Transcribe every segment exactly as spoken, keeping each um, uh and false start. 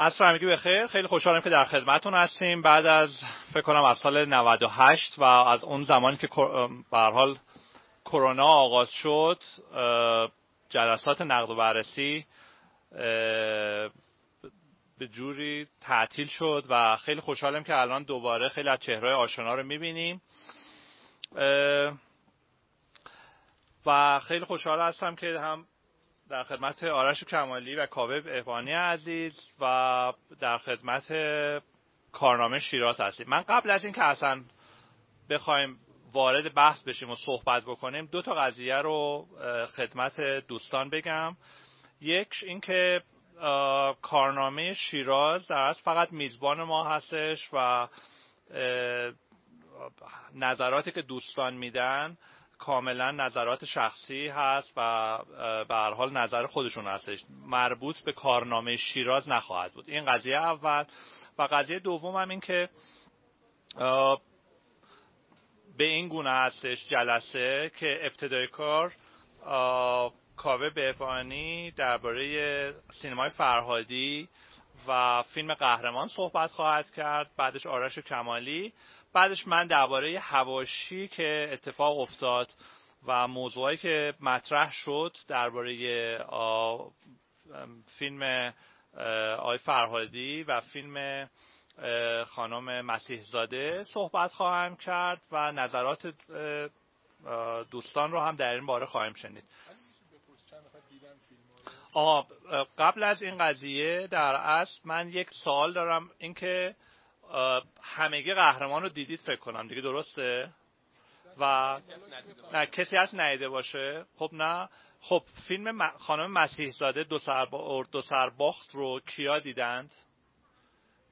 عصر همگی بخیر. خیلی خوشحالم که در خدمتتون هستیم. بعد از فکر کنم از سال نود و هشت و از اون زمانی که به هر حال کرونا آغاز شد، جلسات نقد و بررسی به جوری تعطیل شد و خیلی خوشحالم که الان دوباره خیلی از چهره‌های آشنا رو می‌بینیم و خیلی خوشحال هستم که هم در خدمت آرش کمالی و کاوه بهبهانی عزیز و در خدمت کارنامه شیراز هستیم. من قبل از این که اصلا بخوایم وارد بحث بشیم و صحبت بکنیم، دو تا قضیه رو خدمت دوستان بگم. یک این که کارنامه شیراز در اصل فقط میزبان ما هستش و نظراتی که دوستان میدن کاملا نظرات شخصی هست و به هر حال نظر خودشون هستش، مربوط به کارنامه شیراز نخواهد بود. این قضیه اول. و قضیه دوم هم این که به این گونه هستش جلسه که ابتدای کار کاوه بهبهانی درباره سینمای فرهادی و فیلم قهرمان صحبت خواهد کرد، بعدش آرش کمالی، بعدش من درباره حواشی که اتفاق افتاد و موضوعی که مطرح شد درباره فیلم آقای فرهادی و فیلم خانم مسیحزاده صحبت خواهم کرد و نظرات دوستان رو هم در این باره خواهیم شنید. آه قبل از این قضیه در اصل من یک سوال دارم، اینکه همگی قهرمان رو دیدید فکر کنم دیگه، درسته؟ و نه کسی هست ندیده باشه؟ خب نه. خب فیلم خانم مسیحزاده دو سربا... دو سرباخت رو کیا دیدند؟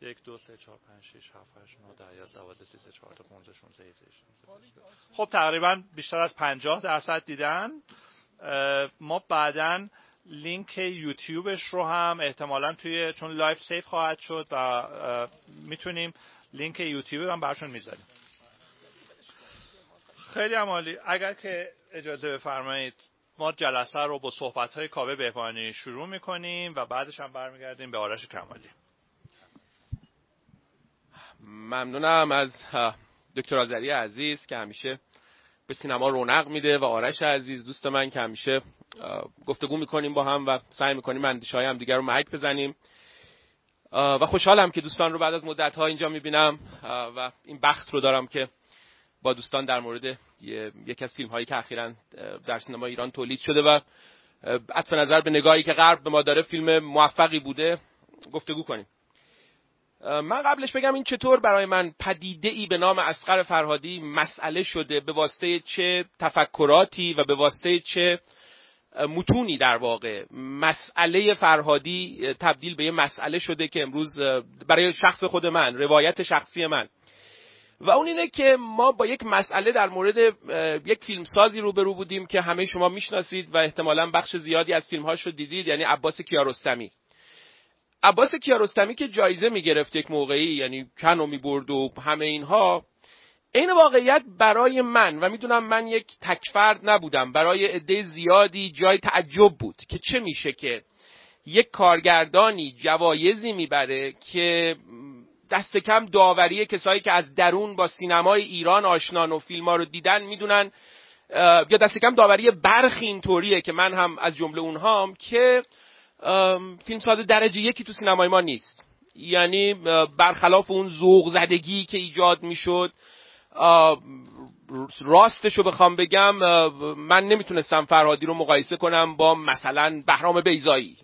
یک دو سه چهار پنج شش هفت هشت نه ده یازده دوازده سیزده چهارده پانزده شانزده هفده شانزده. خب تقریبا بیشتر از پنجاه درصد دیدن. ما بعداً لینک یوتیوبش رو هم احتمالاً توی، چون لایف سیف خواهد شد و میتونیم لینک یوتیوب رو هم برشون میذاریم. خیلی عالی. اگر که اجازه بفرمایید ما جلسه رو با صحبت‌های کاوه بهبهانی شروع میکنیم و بعدش هم برمیگردیم به آرش کمالی. ممنونم از دکتر آذری عزیز که همیشه به سینما رونق میده و آرش عزیز دوست من که همیشه گفتگو میکنیم با هم و سعی میکنیم اندیشه های هم دیگر رو محک بزنیم و خوشحالم که دوستان رو بعد از مدت ها اینجا میبینم و این بخت رو دارم که با دوستان در مورد یکی از فیلم هایی که اخیراً در سینما ایران تولید شده و عطف نظر به نگاهی که غرب به ما داره فیلم موفقی بوده گفتگو کنیم. من قبلش بگم این چطور برای من پدیده‌ای به نام اصغر فرهادی مسئله شده، به واسطه چه تفکراتی و به واسطه چه متونی در واقع مسئله فرهادی تبدیل به یه مسئله شده که امروز برای شخص خود من، روایت شخصی من، و اون اینه که ما با یک مسئله در مورد یک فیلمسازی روبرو بودیم که همه شما میشناسید و احتمالاً بخش زیادی از فیلم‌هاش رو دیدید، یعنی عباس کیارستمی. عباس کیارستمی که جایزه میگرفت یک موقعی، یعنی کنو میبرد و همه اینها، این واقعیت برای من و میدونم من یک تکفرد نبودم، برای عده زیادی جای تعجب بود که چه میشه که یک کارگردانی جوایزی میبره که دست کم داوری کسایی که از درون با سینمای ایران آشنان و فیلم‌ها رو دیدن میدونن، یا دست کم داوری برخی اینطوریه که من هم از جمله اونهام، که فیلمساز درجه یکی تو سینمای ما نیست. یعنی برخلاف اون ذوق زدگی که ایجاد میشد، راستشو بخوام بگم من نمیتونستم فرهادی رو مقایسه کنم با مثلا بهرام بیضایی.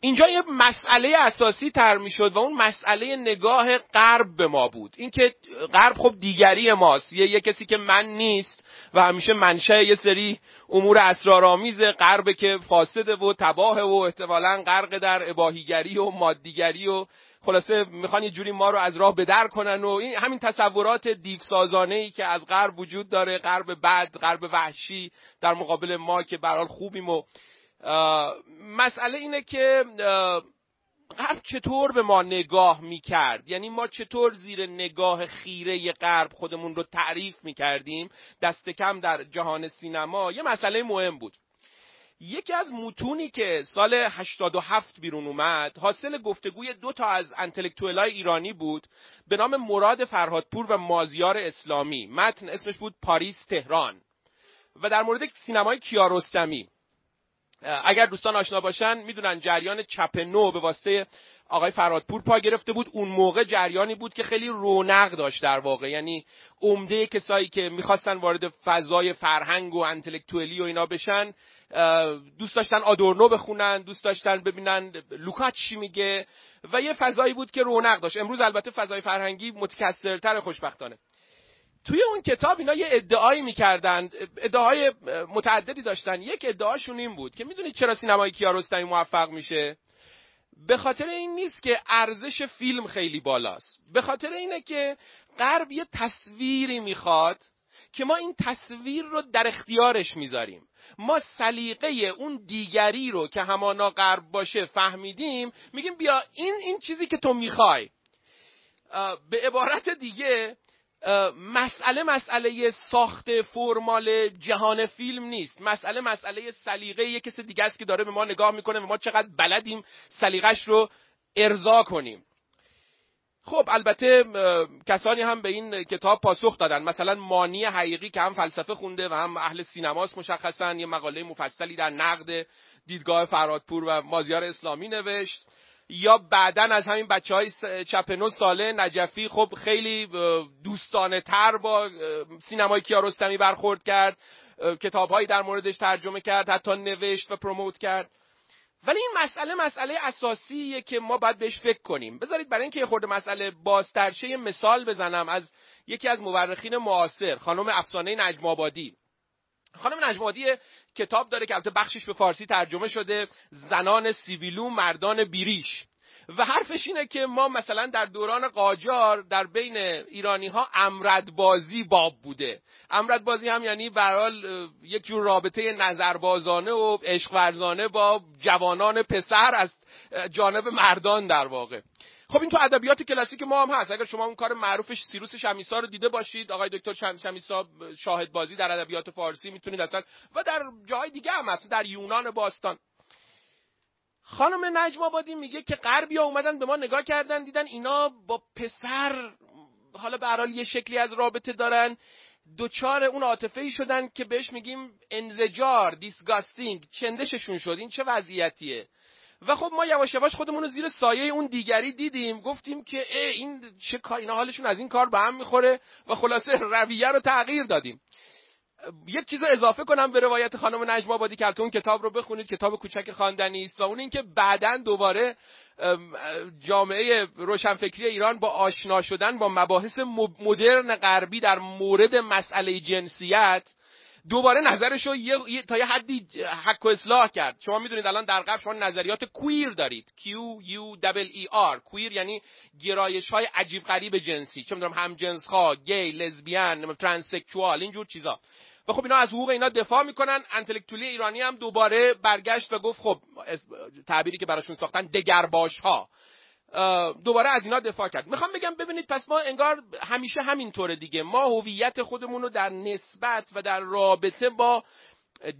اینجا یه مسئله اساسی تر میشد و اون مسئله نگاه غرب به ما بود، اینکه غرب خب دیگری ماست، یه, یه کسی که من نیست و همیشه منشأ یه سری امور اسرارآمیز، غرب که فاسده و تباهه و احتمالاً غرق در اباهیگری و مادیگری و خلاصه میخوان یه جوری ما رو از راه به در کنن و این همین تصورات دیوسازانه‌ای که از غرب وجود داره، غرب بد، غرب وحشی در مقابل ما که به هر حال خوبیم. و مسئله اینه که غرب چطور به ما نگاه میکرد، یعنی ما چطور زیر نگاه خیره غرب خودمون رو تعریف میکردیم دست کم در جهان سینما، یه مسئله مهم بود. یکی از متونی که سال هشتاد و هفت بیرون اومد حاصل گفتگوی دو تا از انتلکتوئلای ایرانی بود به نام مراد فرهادپور و مازیار اسلامی. متن اسمش بود پاریس تهران و در مورد سینمای کیارستمی. اگر دوستان آشنا باشن میدونن جریان چپ نو به واسطه آقای فرهادپور پا گرفته بود. اون موقع جریانی بود که خیلی رونق داشت در واقع، یعنی عمده کسایی که میخواستن وارد فضای فرهنگ و انتلکتوالی و اینا بشن دوست داشتن آدورنو بخونن، دوست داشتن ببینن لوکاچ چی میگه و یه فضایی بود که رونق داشت. امروز البته فضای فرهنگی متکثرتر خوشبختانه. توی اون کتاب اینا یه ادعایی میکردن، ادعای متعددی داشتن. یک ادعاشون این بود که میدونید چرا سینمای کیارستمی موفق میشه؟ به خاطر این نیست که ارزش فیلم خیلی بالاست، به خاطر اینه که غرب یه تصویری میخواد که ما این تصویر رو در اختیارش میذاریم. ما سلیقه اون دیگری رو که همانا غرب باشه فهمیدیم، میگیم بیا این این چیزی که تو میخوای. به عبارت دیگه مسئله مسئله ساخت فرمال جهان فیلم نیست، مسئله مسئله سلیقه یک کس دیگه است که داره به ما نگاه میکنه و ما چقدر بلدیم سلیقش رو ارضا کنیم. خب البته کسانی هم به این کتاب پاسخ دادن، مثلا مانی حقیقی که هم فلسفه خونده و هم اهل سینماست مشخصاً یه مقاله مفصلی در نقد دیدگاه فرهادپور و مازیار اسلامی نوشت، یا بعدن از همین بچه های چپنو صالح نجفی خب خیلی دوستانه تر با سینمای کیارستمی برخورد کرد، کتاب هایی در موردش ترجمه کرد، حتی نوشت و پروموت کرد. ولی این مسئله مسئله اساسیه که ما باید بهش فکر کنیم. بذارید برای اینکه یه خورده مسئله بازترشه مثال بزنم از یکی از مورخین معاصر، خانم افسانه نجمآبادی. خانم نجمآبادی کتاب داره که البته بخشش به فارسی ترجمه شده، زنان سیبیلو مردان بیریش، و حرفش اینه که ما مثلا در دوران قاجار در بین ایرانی ها امردبازی باب بوده. امردبازی هم یعنی به هر حال یک جور رابطه نظربازانه و عشق ورزانه با جوانان پسر از جانب مردان در واقع. خب این تو ادبیات کلاسیک ما هم هست. اگر شما اون کار معروفش سیروس شمیسا رو دیده باشید، آقای دکتر شمیسا شاهد بازی در ادبیات فارسی میتونید اصلا، و در جای دیگه هم هست، در یونان باستان. خانم نجمآبادی میگه که غربیا اومدن به ما نگاه کردن، دیدن اینا با پسر حالا به هر حال یه شکلی از رابطه دارن، دوچار اون عاطفه‌ای شدن که بهش میگیم انزجار، دیسگاستینگ، چندششون شد، این چه وضعیتیه. و خب ما یواش یواش خودمون رو زیر سایه اون دیگری دیدیم، گفتیم که این چه کار، اینا حالشون از این کار به هم میخوره و خلاصه رویه رو تغییر دادیم. یک چیز رو اضافه کنم به روایت خانم نجمآبادی که البته اون کتاب رو بخونید، کتاب کوچک خواندنی است، و اون این که بعداً دوباره جامعه روشنفکری ایران با آشنا شدن با مباحث مدرن غربی در مورد مسئله جنسیت دوباره نظرش رو یه تا یه حدی حک و اصلاح کرد. شما میدونید الان در غرب شما نظریات کویر دارید، Q U E E R. کویر یعنی گرایش‌های عجیب غریب جنسی، چه می‌دونم همجنس‌خواه، گی، لزبیان، ترانسکشوال، اینجور چیزا. و خب اینا از حقوق اینا دفاع میکنن. انتلکتولی ایرانی هم دوباره برگشت و گفت خب تعبیری که براشون ساختن دگرباش‌ها، دوباره از اینا دفاع کرد. میخوام بگم ببینید پس ما انگار همیشه همینطوره دیگه، ما هویت خودمون رو در نسبت و در رابطه با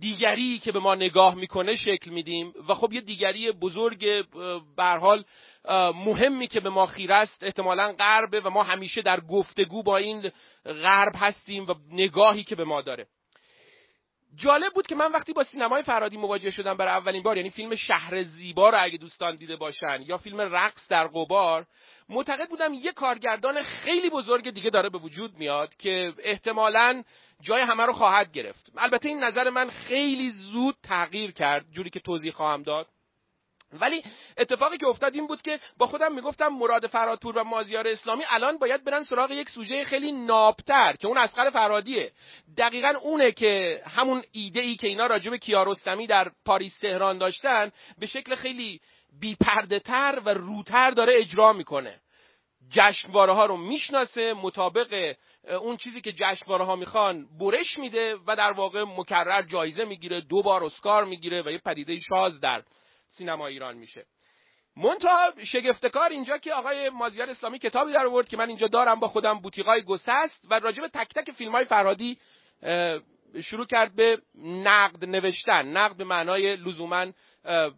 دیگری که به ما نگاه میکنه شکل میدیم، و خب یه دیگری بزرگ به هر حال مهمی که به ما خیره است احتمالاً غربه، و ما همیشه در گفتگو با این غرب هستیم و نگاهی که به ما داره. جالب بود که من وقتی با سینمای فرهادی مواجه شدم برای اولین بار، یعنی فیلم شهر زیبا رو اگه دوستان دیده باشن یا فیلم رقص در غبار، معتقد بودم یه کارگردان خیلی بزرگ دیگه داره به وجود میاد که احتمالاً جای همه رو خواهد گرفت. البته این نظر من خیلی زود تغییر کرد، جوری که توضیح خواهم داد. ولی اتفاقی که افتاد این بود که با خودم میگفتم مراد فرهادپور و مازیار اسلامی الان باید برن سراغ یک سوژه خیلی نابتر که اون اصغر فرهادیه. دقیقاً اونه که همون ایده ای که اینا راجع به کیارستمی در پاریس تهران داشتن به شکل خیلی بی‌پرده‌تر و روتر داره اجرا میکنه. جشنواره ها رو میشناسه، مطابق اون چیزی که جشنواره ها میخوان برش میده و در واقع مکرر جایزه میگیره، دو بار اسکار میگیره و یه پدیده شاذ در سینما ایران میشه. منتها شگفتکار اینجا که آقای مازیار اسلامی کتابی در آورد که من اینجا دارم با خودم، بوتیقای گسست، و راجع به تک تک فیلم‌های فرهادی شروع کرد به نقد نوشتن. نقد به معنای لزوماً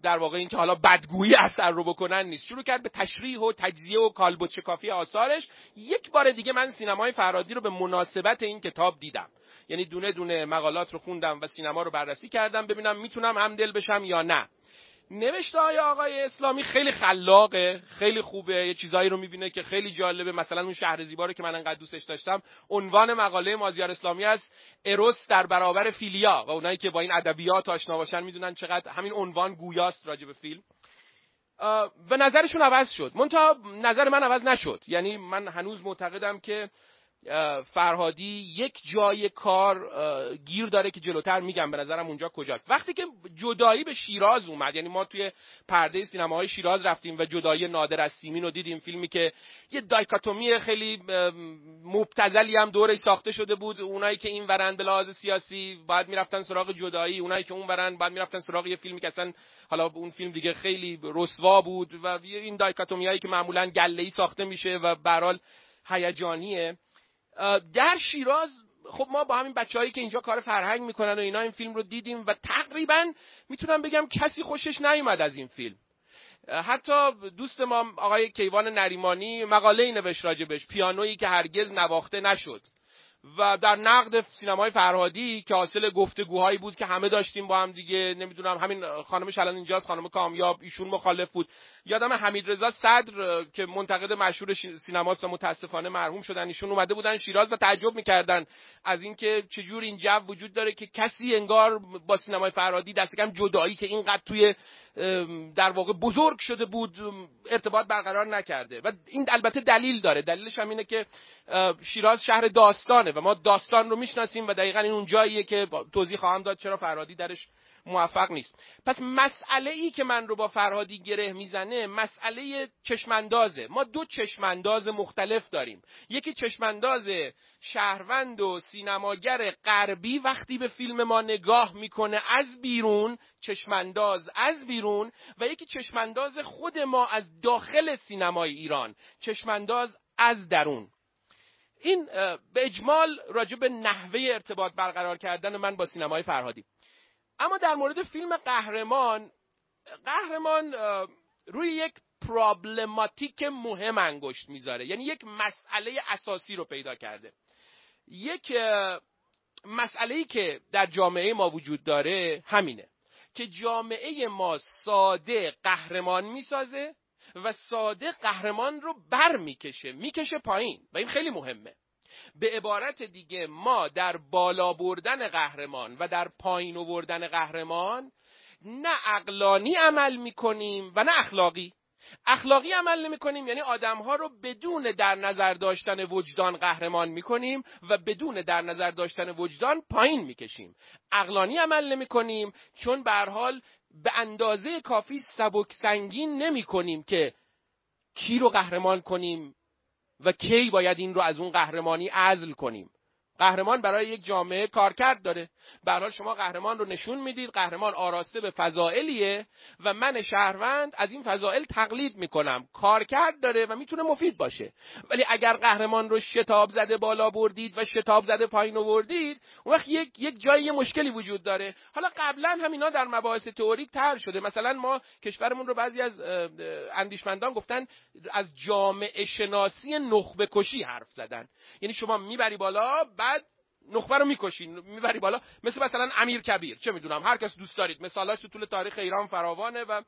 در واقع این که حالا بدگویی اثر رو بکنن نیست. شروع کرد به تشریح و تجزیه و کالبدشکافی آثارش. یک بار دیگه من سینمای فرهادی رو به مناسبت این کتاب دیدم، یعنی دونه دونه مقالات رو خوندم و سینما رو بررسی کردم ببینم میتونم همدل بشم یا نه. نوشته‌های آقای اسلامی خیلی خلاقه، خیلی خوبه، یه چیزایی رو می‌بینه که خیلی جالبه. مثلا اون شهر زیبا رو که من انقدر دوستش داشتم، عنوان مقاله مازیار اسلامی است اروس در برابر فیلیا، و اونایی که با این ادبیات آشنا باشن میدونن چقدر همین عنوان گویاست راجع به فیلم. و نظرشون عوض شد، منتها نظر من عوض نشد. یعنی من هنوز معتقدم که فرهادی یک جای کار گیر داره که جلوتر میگم به نظرم اونجا کجاست. وقتی که جدایی به شیراز اومد، یعنی ما توی پرده سینماهای شیراز رفتیم و جدایی نادر از سیمین رو دیدیم، فیلمی که یه دایکاتومی خیلی مبتذلی هم دورش ساخته شده بود. اونایی که این ورن به لحاظ سیاسی باید میرفتن سراغ جدایی، اونایی که اون ورن باید میرفتن سراغ یه فیلمی که اصلا حالا اون فیلم دیگه خیلی رسوا بود، و این دایکاتومیایی که معمولا گله‌ای ساخته میشه و به هر حال هیجانیه. در شیراز خب ما با همین بچه‌هایی که اینجا کار فرهنگ میکنن و اینا این فیلم رو دیدیم و تقریبا میتونم بگم کسی خوشش نیومد از این فیلم. حتی دوست ما آقای کیوان نریمانی مقاله‌ای نوشت راجبش، پیانویی که هرگز نواخته نشد، و در نقد سینمای فرهادی که حاصل گفتگوهایی بود که همه داشتیم با هم دیگه. نمیدونم همین خانمش الان اینجاست، خانم کامیاب، ایشون مخالف بود. یادم حمیدرضا صدر که منتقد مشهور سینماست و متاسفانه مرحوم شدن، ایشون اومده بودن شیراز و تعجب می‌کردن از اینکه چجور این جو وجود داره که کسی انگار با سینمای فرهادی دست کم جدایی که اینقدر توی در واقع بزرگ شده بود ارتباط برقرار نکرده. و این البته دلیل داره، دلیلش هم اینه که شیراز شهر داستانه و ما داستان رو میشناسیم و دقیقاً این اون جاییه که توضیح خواهم داد چرا فرهادی درش موفق نیست. پس مسئله‌ای که من رو با فرهادی گره میزنه مسئله چشماندازه. ما دو چشمانداز مختلف داریم، یکی چشمانداز شهروند و سینماگر غربی وقتی به فیلم ما نگاه میکنه از بیرون، چشمانداز از بیرون، و یکی چشمانداز خود ما از داخل سینمای ایران، چشمانداز از درون. این به اجمال راجع به نحوه ارتباط برقرار کردن من با سینمای فرهادی. اما در مورد فیلم قهرمان، قهرمان روی یک پرابلماتیک مهم انگشت میذاره، یعنی یک مسئله اساسی رو پیدا کرده. یک مسئله‌ای که در جامعه ما وجود داره همینه که جامعه ما ساده قهرمان میسازه و ساده قهرمان رو بر میکشه، میکشه پایین، و این خیلی مهمه. به عبارت دیگه ما در بالا بردن قهرمان و در پایین آوردن قهرمان نه عقلانی عمل میکنیم و نه اخلاقی. اخلاقی عمل نمیکنیم یعنی آدمها رو بدون در نظر داشتن وجدان قهرمان میکنیم و بدون در نظر داشتن وجدان پایین میکشیم. عقلانی عمل نمیکنیم چون به هر حال به اندازه کافی سبک سنگین نمیکنیم که کی رو قهرمان کنیم و کی باید این رو از اون قهرمانی عزل کنیم. قهرمان برای یک جامعه کارکرد داره. به هر حال شما قهرمان رو نشون میدید، قهرمان آراسته به فضائلیه و من شهروند از این فضائل تقلید میکنم. کارکرد داره و میتونه مفید باشه. ولی اگر قهرمان رو شتاب زده بالا بردید و شتاب زده پایین آوردید، اون وقت یک یک جایی مشکلی وجود داره. حالا قبلا هم اینا در مباحث تئوریک طرح شده. مثلا ما کشورمون رو بعضی از اندیشمندان گفتن از جامعه شناسی نخبه کشی حرف زدن. یعنی شما میبری بالا بعد نخبه رو میکشین، میبری بالا، مثل مثلا امیر کبیر، چه میدونم، هر کس دوست دارید، مثالاش تو طول تاریخ ایران فراوانه. و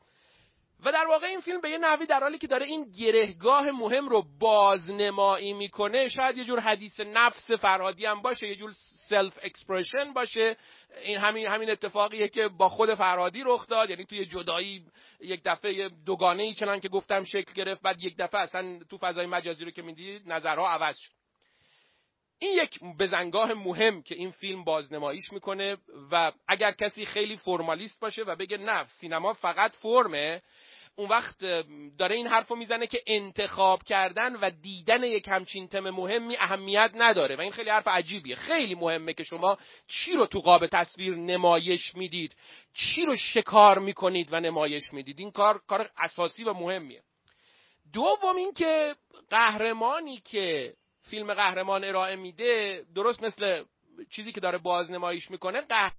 و در واقع این فیلم به یه نحوی در حالی که داره این گرهگاه مهم رو بازنمایی میکنه، شاید یه جور حدیث نفس فرهادی هم باشه، یه جور سلف اکسپرشن باشه. این همین همین اتفاقیه که با خود فرهادی رخ داد، یعنی توی جدایی یک دفعه دوگانه‌ای چنان که گفتم شکل گرفت، بعد یک دفعه اصلا تو فضای مجازی رو که میدید نظرها عوض شد. این یک بزنگاه مهم که این فیلم بازنماییش میکنه. و اگر کسی خیلی فرمالیست باشه و بگه نه سینما فقط فرمه، اون وقت داره این حرفو میزنه که انتخاب کردن و دیدن یک همچین تم مهمی اهمیت نداره، و این خیلی حرف عجیبیه. خیلی مهمه که شما چی رو تو قاب تصویر نمایش میدید، چی رو شکار میکنید و نمایش میدید. این کار کار اساسی و مهمیه. دوم این که قهرمانی که فیلم قهرمان ارائه میده درست مثل چیزی که داره بازنمایش میکنه قهر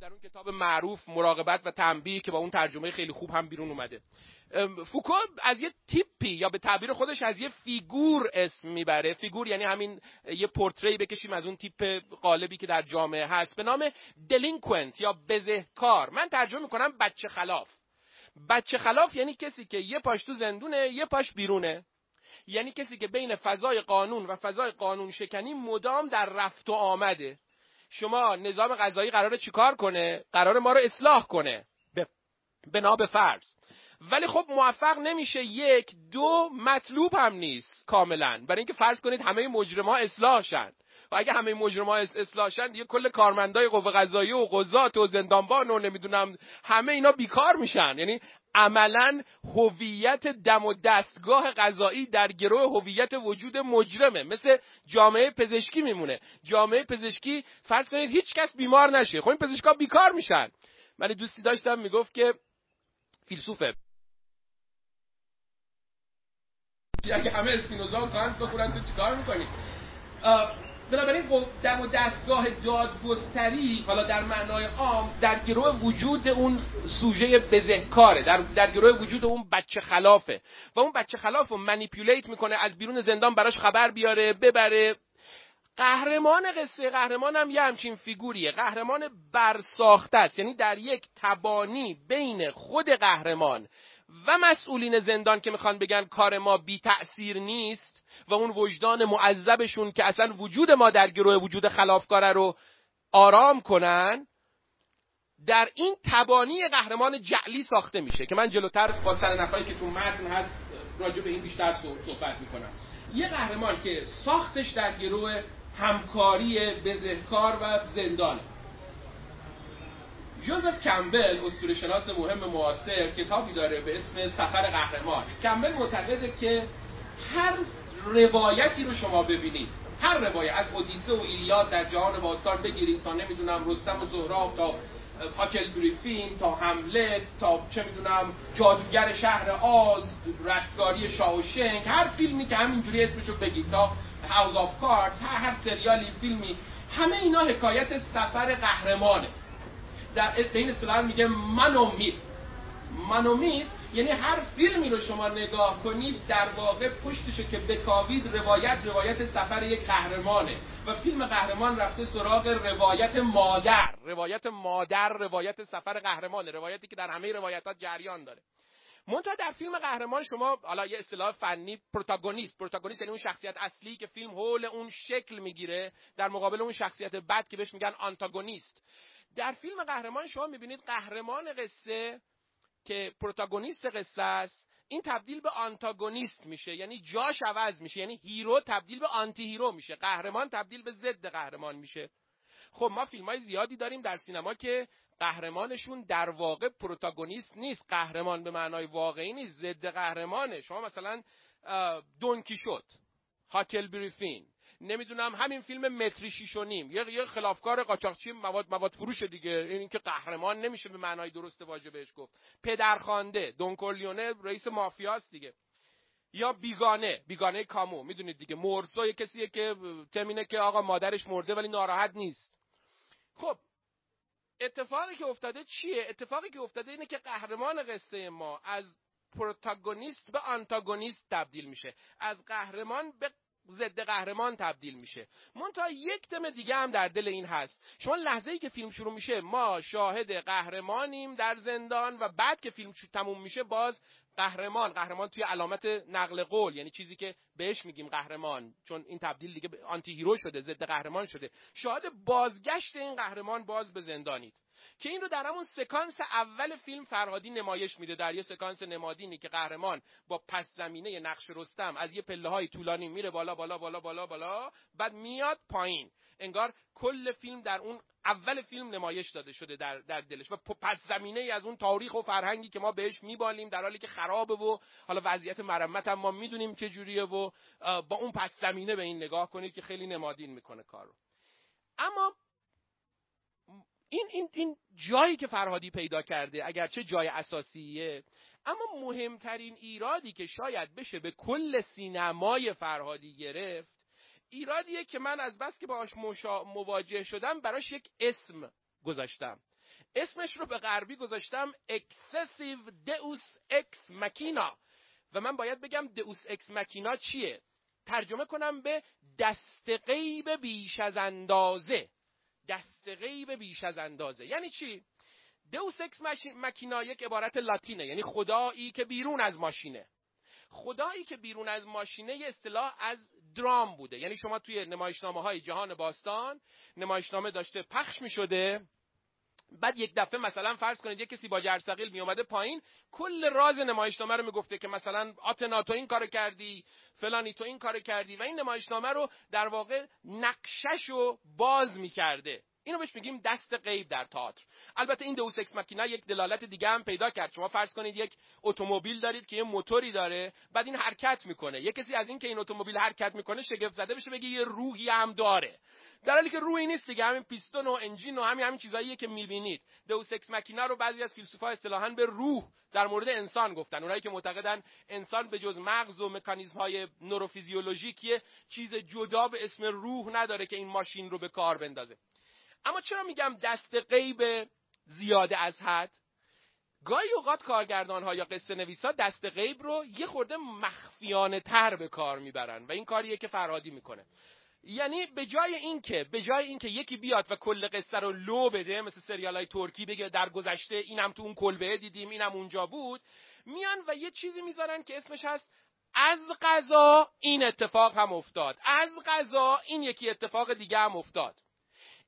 در اون کتاب معروف مراقبت و تنبیه که با اون ترجمه خیلی خوب هم بیرون اومده. فوکو از یه تیپی یا به تعبیر خودش از یه فیگور اسم میبره. فیگور یعنی همین یه پورتری بکشیم از اون تیپ قالبی که در جامعه هست به نام دلینکوئنت یا بزهکار. من ترجمه میکنم بچه خلاف. بچه خلاف یعنی کسی که یه پاش تو زندونه یه پاش بیرونه، یعنی کسی که بین فضای قانون و فضای قانون شکنی مدام در رفت و آمده. شما نظام قضایی قراره چیکار کنه؟ قراره ما رو اصلاح کنه بنا به فرض، ولی خب موفق نمیشه. یک دو مطلوب هم نیست کاملا، برای اینکه فرض کنید همه مجرما اصلاح شن و اگه همه مجرما اصلاح شن دیگه کل کارمندای قوه قضاییه و قضات و زندانبان و نمیدونم همه اینا بیکار میشن. یعنی عملا هویت دم و دستگاه قضایی در گروه هویت وجود مجرمه. مثل جامعه پزشکی میمونه. جامعه پزشکی فرض کنید هیچ کس بیمار نشه، خب این پزشکا بیکار میشن. من دوستی داشتم میگفت که فیلسوفه، اگه همه اسپینوزا و کانت بخورن تو چیکار میکنی؟ بنابراین دم و دستگاه دادگستری حالا در معنای عام در گروه وجود اون سوژه بزهکاره، در در گروه وجود اون بچه خلافه و اون بچه خلافو منیپولیت میکنه، از بیرون زندان براش خبر بیاره ببره. قهرمان قصه قهرمان هم یه همچین فیگوریه. قهرمان برساخته است، یعنی در یک تبانی بین خود قهرمان و مسئولین زندان که میخوان بگن کار ما بی تأثیر نیست و اون وجدان معذبشون که اصلا وجود ما در گروه وجود خلافکاره رو آرام کنن، در این تبانی قهرمان جعلی ساخته میشه که من جلوتر با سرنخایی که تو متن هست راجع به این بیشتر صحبت میکنم. یه قهرمان که ساختش در گروه همکاری بزهکار و زندانه. جوزف کمبل اسطوره‌شناس مهم معاصر کتابی داره به اسم سفر قهرمان. کمبل معتقده که هر روایتی رو شما ببینید، هر روایت از اودیسه و ایلیاد در جهان باستان بگیرید تا نمیدونم رستم و سهراب تا هاکل گریفین تا هملت تا چه میدونم جادوگر شهر آز، رستگاری شاوشنگ، هر فیلمی که همینجوری اسمشو بگید تا هاوس آف کاردز، هر هر سریالی فیلمی، همه اینا حکایت سفر قهرمانه. در این اصطلاح میگه منومیت. منومیت یعنی هر فیلمی رو شما نگاه کنید در واقع پشتشو که بکاوید روایت روایت سفر یک قهرمانه و فیلم قهرمان رفته سراغ روایت مادر، روایت مادر روایت سفر قهرمانه، روایتی که در همه روایتات جریان داره. منتها در فیلم قهرمان شما حالا یه اصطلاح فنی پروتاگونیست، پروتاگونیست یعنی اون شخصیت اصلی که فیلم حول اون شکل میگیره در مقابل اون شخصیت بد که بهش میگن آنتاگونیست. در فیلم قهرمان شما میبینید قهرمان قصه که پروتاگونیست قصه است این تبدیل به آنتاگونیست میشه، یعنی جاش عوض میشه، یعنی هیرو تبدیل به آنتی هیرو میشه، قهرمان تبدیل به ضد قهرمان میشه. خب ما فیلمای زیادی داریم در سینما که قهرمانشون در واقع پروتاگونیست نیست، قهرمان به معنای واقعی نیست، ضد قهرمانه. شما مثلا دون کیشوت، هاکل بریفین، نمیدونم همین فیلم متری شیش و نیم، یه یه خلافکار قاچاقچی مواد مواد فروش دیگه، این که قهرمان نمیشه به معنای درست واژه بهش گفت. پدرخوانده، دون کورلیونه رئیس مافیاست دیگه. یا بیگانه، بیگانه کامو، میدونید دیگه، مورسو یه کسیه که تمینه که آقا مادرش مرده ولی ناراحت نیست. خب اتفاقی که افتاده چیه؟ اتفاقی که افتاده اینه که قهرمان قصه ما از پروتاگونیست به آنتاگونیست تبدیل میشه، از قهرمان به ضد قهرمان تبدیل میشه. منتها یک تم دیگه هم در دل این هست. شما لحظه‌ای که فیلم شروع میشه ما شاهد قهرمانیم در زندان و بعد که فیلم تموم میشه باز قهرمان، قهرمان توی علامت نقل قول، یعنی چیزی که بهش میگیم قهرمان، چون این تبدیل دیگه آنتی هیرو شده، ضد قهرمان شده. شاهد بازگشت این قهرمان باز به زندانید. که این رو در همون سکانس اول فیلم فرهادی نمایش میده، در یه سکانس نمادینی که قهرمان با پس زمینه نقش رستم از یه پله‌های طولانی میره بالا بالا بالا بالا بالا بعد میاد پایین. انگار کل فیلم در اون اول فیلم نمایش داده شده در در دلش و پس زمینه‌ای از اون تاریخ و فرهنگی که ما بهش میبالیم در حالی که خرابه و حالا وضعیت مرمت هم ما میدونیم چه جوریه و با اون پس زمینه به این نگاه کنید که خیلی نمادین میکنه کارو. اما این این این جایی که فرهادی پیدا کرده اگرچه جای اساسیه، اما مهمترین ایرادی که شاید بشه به کل سینمای فرهادی گرفت، ایرادیه که من از بس که باهاش مواجه شدم براش یک اسم گذاشتم. اسمش رو به غربی گذاشتم اکسسیو دئوس اکس ماکینا، و من باید بگم دئوس اکس ماکینا چیه؟ ترجمه کنم به دست غیب بیش از اندازه. دست غیب بیش از اندازه یعنی چی؟ دئوس اکس ماکینا یک عبارت لاتینه، یعنی خدایی که بیرون از ماشینه. خدایی که بیرون از ماشینه یه اصطلاح از درام بوده، یعنی شما توی نمایشنامه‌های جهان باستان نمایشنامه داشته پخش می‌شده، بعد یک دفعه مثلا فرض کنید یک کسی با جرثقیل می اومده پایین، کل راز نمایشنامه رو میگفته که مثلا آتنا تو این کارو کردی، فلانی تو این کارو کردی، و این نمایشنامه رو در واقع نقششو باز میکرده. اینو بهش میگیم دست غیب در تئاتر. البته این دئوس اکس ماکینا یک دلالت دیگه هم پیدا کرد. شما فرض کنید یک اتومبیل دارید که یه موتوری داره، بعد این حرکت میکنه. یه کسی از این که این اتومبیل حرکت میکنه شگفت زده بشه، بگه یه روحی هم داره. در حالی که روحی نیست دیگه، همین پیستون و انجین و همین همین چیزاییه که میبینید. دئوس اکس ماکینا رو بعضی از فیلسوفا اصطلاحاً به روح در مورد انسان گفتن. اونایی که معتقدن انسان به جز مغز و مکانیزم‌های نوروفیزیولوژیکی چیز جدا به اسم روح نداره که این ماشین رو به کار بندازه. اما چرا میگم دست غیب زیاده از حد؟ گاهی اوقات کارگردان‌ها یا قصه نویس‌ها دست غیب رو یه خورده مخفیانه تر به کار میبرن و این کاریه که فرهادی میکنه. یعنی به جای اینکه به جای اینکه یکی بیاد و کل قصه رو لو بده، مثل سریال‌های ترکی بگه در گذشته اینم تو اون کلبه دیدیم، اینم اونجا بود، میان و یه چیزی میذارن که اسمش هست از قضا این اتفاق هم افتاد، از قضا این یکی اتفاق دیگه هم افتاد.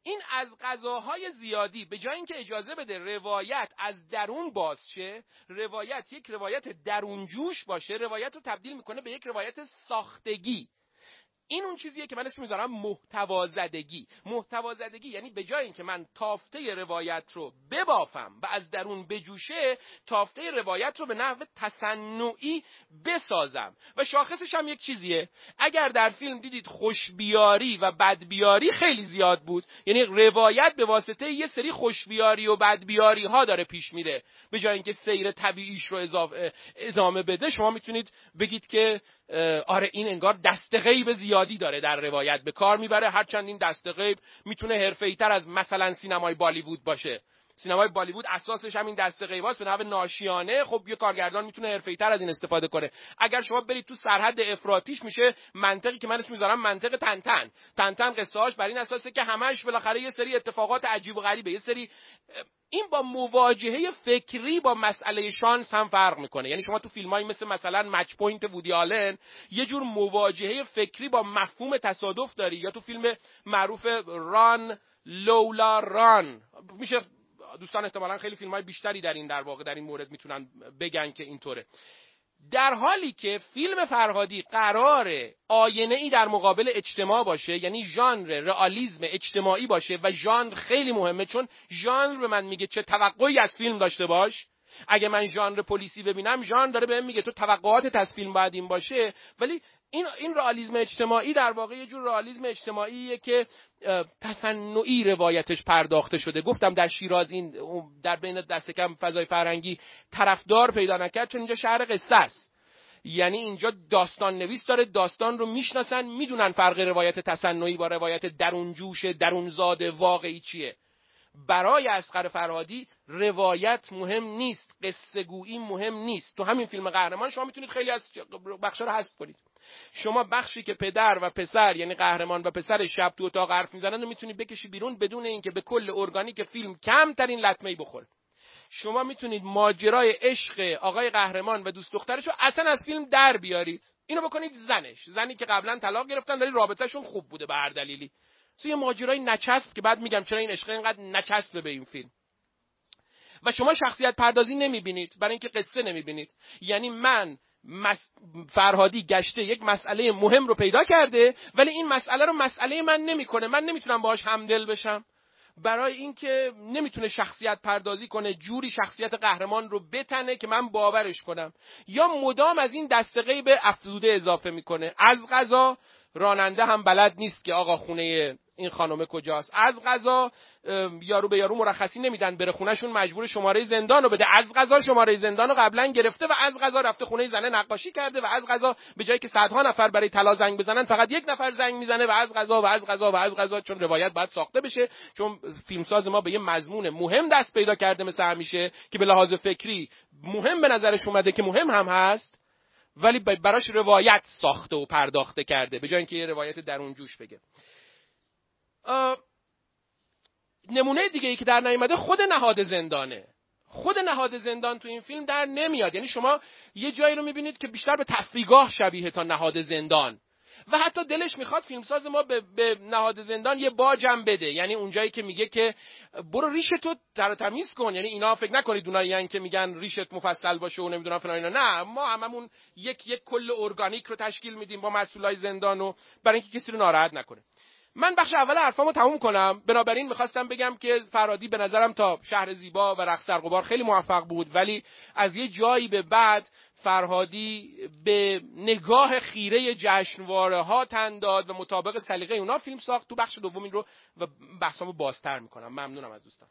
این از قضاهای زیادی به جای اینکه اجازه بده روایت از درون باز شه، روایت یک روایت درونجوش باشه، روایت رو تبدیل میکنه به یک روایت ساختگی. این اون چیزیه که من اسمش میذارم محتوازدگی. محتوازدگی یعنی به جای اینکه من تافته روایت رو ببافم و از درون بجوشه، تافته روایت رو به نحو تصنعی بسازم. و شاخصش هم یک چیزیه. اگر در فیلم دیدید خوشبیاری و بدبیاری خیلی زیاد بود، یعنی روایت به واسطه یه سری خوشبیاری و بدبیاری ها داره پیش میره، به جای اینکه سیر طبیعیش رو اضافه ادامه بده، شما میتونید بگید که آره این انگار دست غیب زیادی داره در روایت به کار میبره. هرچند این دست غیب میتونه حرفه‌ای تر از مثلا سینمای بالیوود باشه. سینمای بالیوود اساسش همین دست غیباست به نحو ناشیانه. خب یه کارگردان میتونه حرفه‌ای تر از این استفاده کنه. اگر شما برید تو سرحد افراطیش میشه منطقی که من اسمش میذارم منطق تن تن. تن تن قصه‌اش بر این اساسه که همش بالاخره یه سری اتفاقات عجیب و غریبه، یه سری. این با مواجهه فکری با مسئله شانس هم فرق میکنه. یعنی شما تو فیلمایی مثل مثلا مچ پوینت وودی آلن یه جور مواجهه فکری با مفهوم تصادف داری، یا تو فیلم معروف ران لولا ران میشه. دوستان احتمالاً خیلی فیلم‌های بیشتری در این در واقع در این مورد میتونن بگن که اینطوره. در حالی که فیلم فرهادی قراره آینه‌ای در مقابل اجتماع باشه، یعنی ژانر رئالیسم اجتماعی باشه، و ژانر خیلی مهمه، چون ژانر به من میگه چه توقعی از فیلم داشته باش. اگه من ژانر پلیسی ببینم، ژانر داره بهم میگه تو توقعاتت از فیلم باید این باشه. ولی این این رئالیسم اجتماعی در واقع یه جور رئالیسم اجتماعیه که تصنعی روایتش پرداخته شده. گفتم در شیراز این در بین دست کم فضای فرهنگی طرفدار پیدا نکرد، چون اینجا شهر قصه است. یعنی اینجا داستان نویس داره، داستان رو میشناسن، میدونن فرق روایت تصنعی با روایت درونجوش درونزاد واقعی چیه. برای اصغر فرهادی روایت مهم نیست، قصه گویی مهم نیست. تو همین فیلم قهرمان شما میتونید خیلی از بخشا رو حذف کنید. شما بخشی که پدر و پسر، یعنی قهرمان و پسر، شب تو اتاق حرف میزنن رو میتونید بکشی بیرون بدون اینکه به کل ارگانیک فیلم کمترین لطمه‌ای بخوره. شما میتونید ماجرای عشق آقای قهرمان و دوست دخترش رو اصلا از فیلم در بیارید. اینو بکنید زنش، زنی که قبلا طلاق گرفتن ولی رابطه‌شون خوب بوده به هر دلیلی. سوی ماجرای نچسب که بعد میگم چرا این عشق اینقدر نچسبه به این فیلم. و شما شخصیت پردازی نمیبینید برای اینکه قصه نمیبینید. یعنی من مس... فرهادی گشته یک مسئله مهم رو پیدا کرده ولی این مسئله رو مسئله من نمیکنه، من نمیتونم باهاش همدل بشم، برای اینکه نمیتونه شخصیت پردازی کنه، جوری شخصیت قهرمان رو بتنه که من باورش کنم. یا مدام از این دستقه به افزوده اضافه میکنه. از قضا راننده هم بلد نیست که آقا خونه این خانومه کجاست. از قضا یارو به یارو مرخصی نمیدن بره خونهشون، مجبور شماره زندان رو بده. از قضا شماره زندان رو قبلا گرفته و از قضا رفته خونه زنه نقاشی کرده و از قضا به جایی که صدها نفر برای طلا زنگ بزنن فقط یک نفر زنگ میزنه و از قضا و از قضا و از قضا، چون روایت باید ساخته بشه، چون فیلمساز ما به یه مضمون مهم دست پیدا کرده مثل همیشه که به لحاظ فکری مهم به نظرش اومده که مهم هم هست، ولی براش روایت ساخته و پرداخته کرده به جای اینکه یه روایت درون جوش بگه. نمونه دیگه ای که در نیامده خود نهاد زندانه. خود نهاد زندان تو این فیلم در نمیاد، یعنی شما یه جایی رو میبینید که بیشتر به تفریحگاه شبیه تا نهاد زندان و حتی دلش میخواد فیلمساز ما به, به نهاد زندان یه باجم بده، یعنی اونجایی که میگه که برو ریشتو در تمیز کن، یعنی اینا فکر نکنید اونایی ان که میگن ریشت مفصل باشه و نمیدونم فلان اینا، نه ما هممون یک یک کل ارگانیک رو تشکیل میدیم با مسئولای زندان و برای اینکه کسی رو ناراحت نکنه. من بخش اول حرفامو تموم کنم. بنابراین میخواستم بگم که فرهادی به نظرم تا شهر زیبا و رقص در غبار خیلی موفق بود، ولی از یه جایی به بعد فرهادی به نگاه خیره جشنواره ها تن داد و مطابق سلیقه اونا فیلم ساخت. تو بخش دوم این رو و بحثامو بازتر میکنم. ممنونم از دوستان.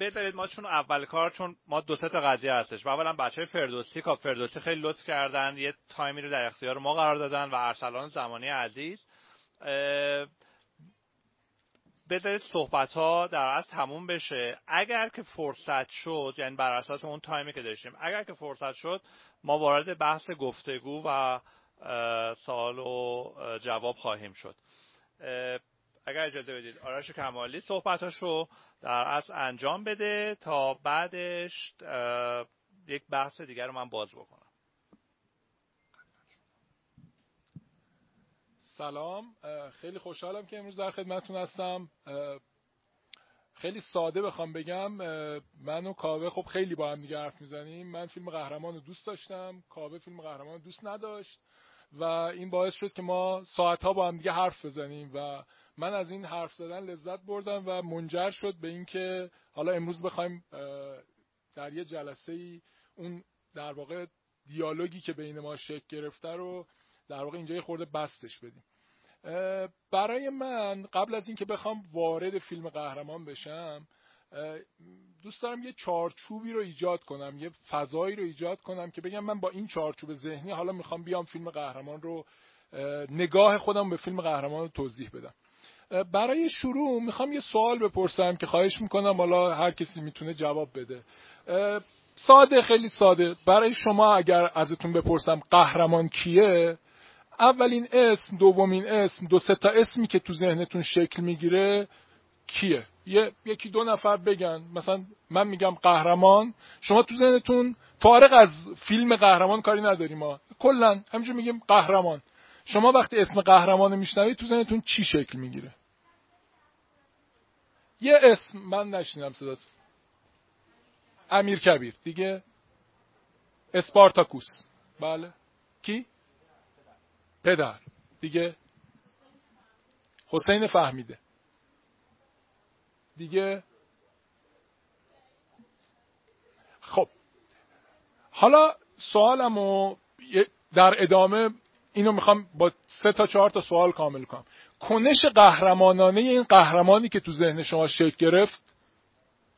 بذارید ما چون اول کار چون ما دو سه تا قضیه هستش و اولا بچهای فردوسی کاپ فردوسی خیلی لطف کردن، یه تایمی رو در اختیار ما قرار دادن و ارسلان زمانی عزیز، بذارید صحبت‌ها در از تموم بشه. اگر که فرصت شد، یعنی بر اساس اون تایمی که داشتیم، اگر که فرصت شد ما وارد بحث گفتگو و سوال و جواب خواهیم شد. اگر اجازه بدید آرش کمالی صحبتاشو در اصل انجام بده تا بعدش یک بحث دیگر رو من باز بکنم. سلام، خیلی خوشحالم که امروز در خدمتتون هستم. خیلی ساده بخوام بگم، من و کاوه خب خیلی با هم دیگه حرف میزنیم. من فیلم قهرمان رو دوست داشتم، کاوه فیلم قهرمان رو دوست نداشت و این باعث شد که ما ساعت‌ها با هم دیگه حرف بزنیم و من از این حرف زدن لذت بردم و منجر شد به این که حالا امروز بخوایم در یه جلسه‌ای اون در واقع دیالوگی که بین ما شکل گرفته رو در واقع اینجا یه خورده بستش بدیم. برای من قبل از این که بخوام وارد فیلم قهرمان بشم، دوست دارم یه چارچوبی رو ایجاد کنم، یه فضایی رو ایجاد کنم که بگم من با این چارچوب ذهنی حالا میخوام بیام فیلم قهرمان رو، نگاه خودم به فیلم قهرمان رو توضیح بدم. برای شروع میخوام یه سوال بپرسم که خواهش میکنم حالا هر کسی میتونه جواب بده. ساده، خیلی ساده. برای شما اگر ازتون بپرسم قهرمان کیه، اولین اسم، دومین اسم، دو سه تا اسمی که تو ذهنتون شکل میگیره کیه؟ یه یکی دو نفر بگن. مثلا من میگم قهرمان، شما تو ذهنتون فارغ از فیلم قهرمان کاری نداریم ما، کلا همینجوری میگیم قهرمان. شما وقتی اسم قهرمان میشنوید تو ذهنتون چی شکل میگیره؟ یه اسم من نشنیدم صدات. امیر کبیر دیگه، اسپارتاکوس، بله. کی؟ پدر دیگه، حسین فهمیده دیگه. خب حالا سوالمو در ادامه اینو میخوام با سه تا چهار تا سوال کامل کنم. کنش قهرمانانه این قهرمانی که تو ذهن شما شکل گرفت،